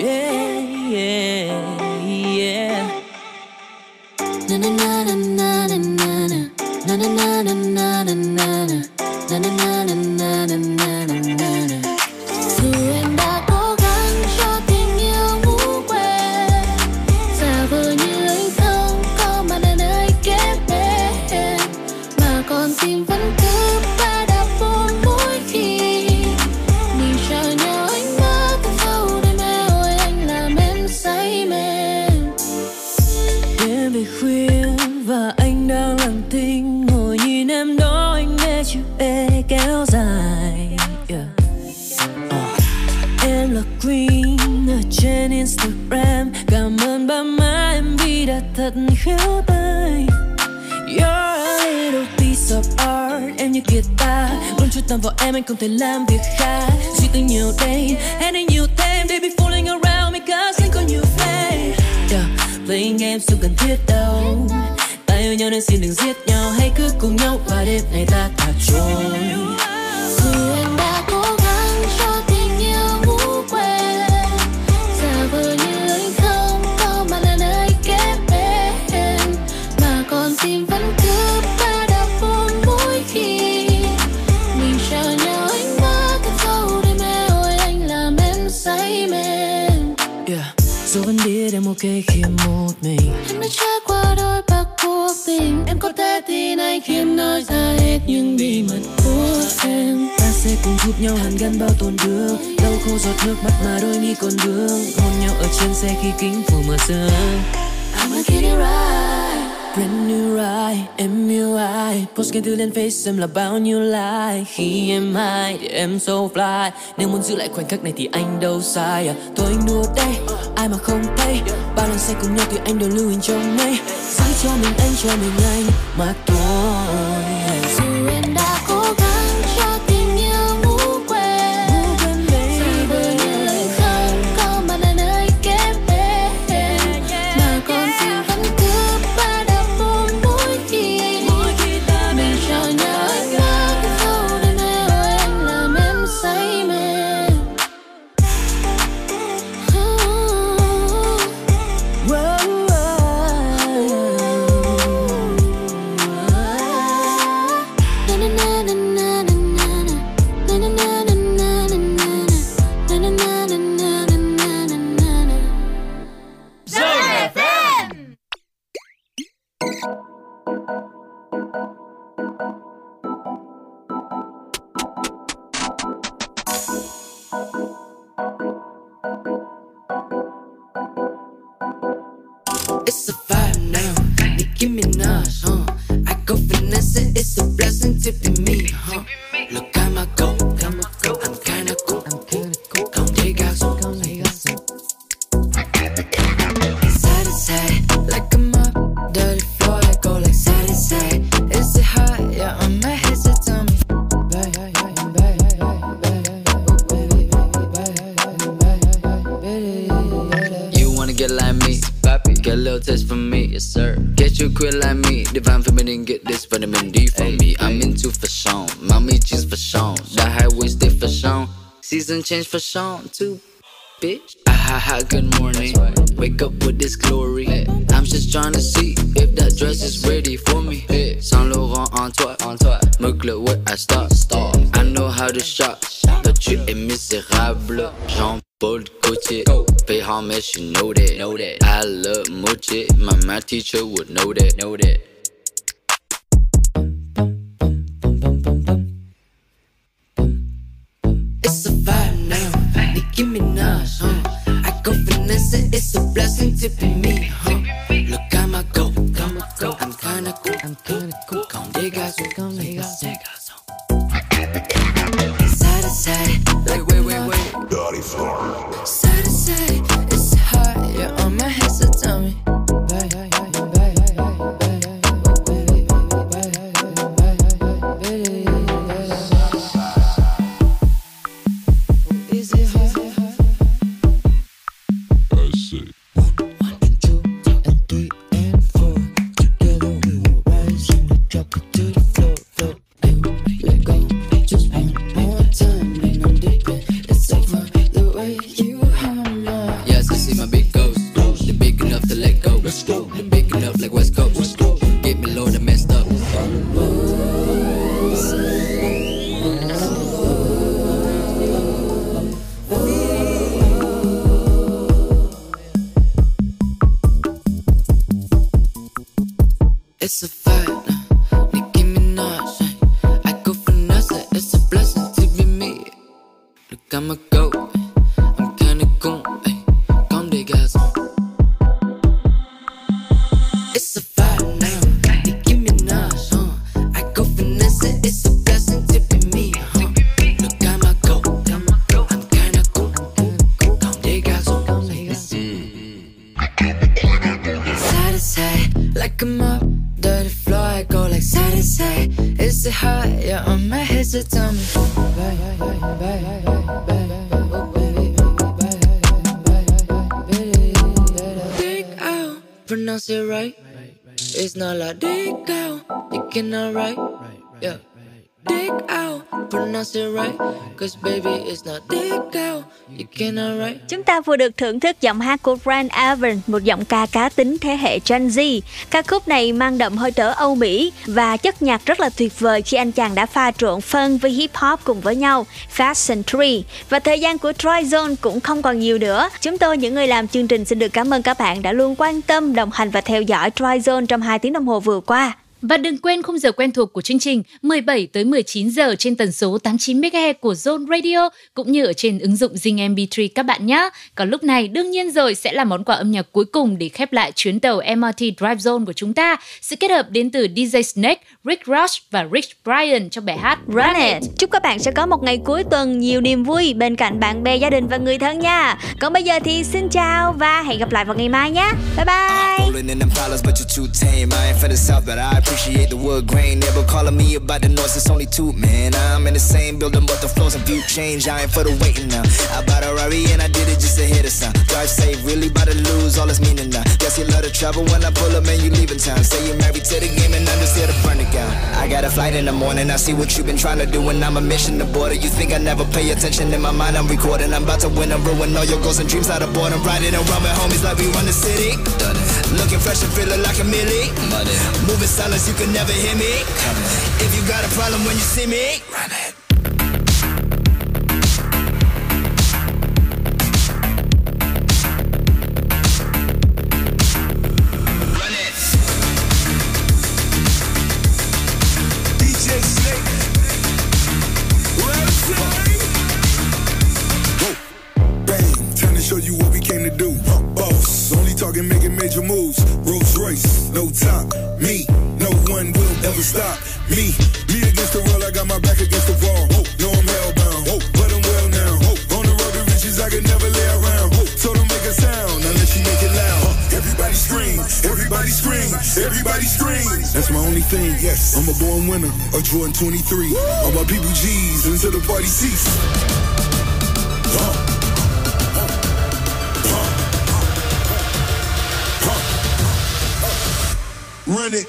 Yeah, yeah, yeah. Na na na na na na na na na na na na na na na na na na na. Instagram, cảm ơn ba má em vì đã thật khéo tay. You're a little piece of art, em như guitar, luôn chú tâm vào em, anh không thể làm việc khác. Suy tư nhiều đêm, hẹn nhiều thêm, they be fooling around me 'cause anh có nhiều fan. Playing games không cần thiết đâu, ta yêu nhau nên xin đừng giết nhau, hãy cứ cùng nhau qua đêm này ta thả trôi. Em ok khi một mình, em đã trải qua đôi ba cuộc tình. Em có thể tin anh khi em nói ra hết những bí mật của em. Ta sẽ cùng giúp nhau hàn gắn bao tổn thương, lau khô giọt nước mắt mà đôi mi còn vương. Hôn nhau ở trên xe khi kính phủ mở sương. I'ma get it right, brand new ride. Em yêu ai, post kênh từ lên face em là bao nhiêu like. Khi em high thì em so fly. Nếu muốn giữ lại khoảnh khắc này thì anh đâu sai à? Thôi anh đua đây, ai mà không thấy. Bao lần xe cùng nhau thì anh đều lưu hình trong mây. Giữ cho mình anh, cho mình anh mà thôi. Change for song too, bitch. Ahaha, good morning. Wake up with this glory. I'm just trying to see if that dress is ready for me. Saint Laurent on toi, on toi. Look what I start, start. I know how to shop. Tu es misérable, Jean-Paul Gaultier. Pay homage, you know that, know that. I love Moche, my math teacher would know that, know that. One, two, and three. Chúng ta vừa được thưởng thức giọng hát của Ren Evans, một giọng ca cá tính thế hệ Gen Z. Ca khúc này mang đậm hơi thở Âu Mỹ và chất nhạc rất là tuyệt vời khi anh chàng đã pha trộn phân với hip hop cùng với nhau, Fast Century. Và thời gian của Drivezone cũng không còn nhiều nữa. Chúng tôi, những người làm chương trình, xin được cảm ơn các bạn đã luôn quan tâm, đồng hành và theo dõi Drivezone trong 2 tiếng đồng hồ vừa qua. Và đừng quên khung giờ quen thuộc của chương trình 17 tới 19 giờ trên tần số 89MHz của Zone Radio cũng như ở trên ứng dụng Zing MP3 các bạn nhé. Còn lúc này đương nhiên rồi sẽ là món quà âm nhạc cuối cùng để khép lại chuyến tàu MRT Drivezone của chúng ta. Sự kết hợp đến từ DJ Snake, Rick Ross và Rich Brian trong bài hát Run It. Chúc các bạn sẽ có một ngày cuối tuần nhiều niềm vui bên cạnh bạn bè, gia đình và người thân nha. Còn bây giờ thì xin chào và hẹn gặp lại vào ngày mai nhé. Bye bye. Appreciate the wood grain, never calling me about the noise, it's only two, man. I'm in the same building, but the flows and view change. I ain't for the waiting now. I bought a Rari and I did it just to hear the sound. Drive safe, really about to lose all its meaning now. Guess you love to travel when I pull up, man, you leaving town. Say you're married to the game and I'm just here to front it down. I got a flight in the morning, I see what you've been trying to do, and I'm a mission aborted. You think I never pay attention, in my mind I'm recording. I'm about to win and ruin all your goals and dreams out of boredom. Riding around with homies like we run the city. Looking fresh and feeling like a milli. Moving silence, you can never hear me. If you got a problem when you see me, run it. Run it. DJ Snake. What's up? Whoa. Bang. Time to show you what we came to do. Boss. Only talking, making major moves. Rolls Royce. No top. Me. One will ever stop me. Me against the wall, I got my back against the wall. Whoa. No, I'm hellbound, whoa. But I'm well now. Whoa. On the road to riches, I can never lay around. Whoa. So don't make a sound unless you make it loud. Huh. Everybody scream, everybody scream, everybody scream. That's my only thing. Yes, I'm a born winner, a Jordan 23. Woo. All my people G's until the party cease. Huh. Huh. Huh. Huh. Run it.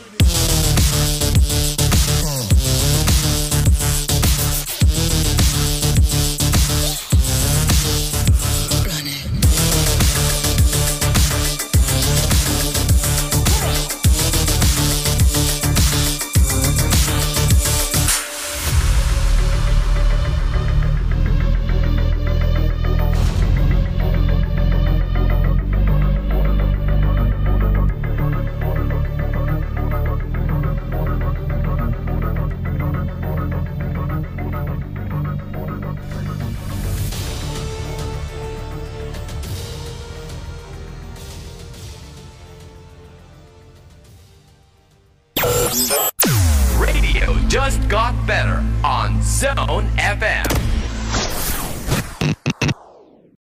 Radio just got better on Zone FM.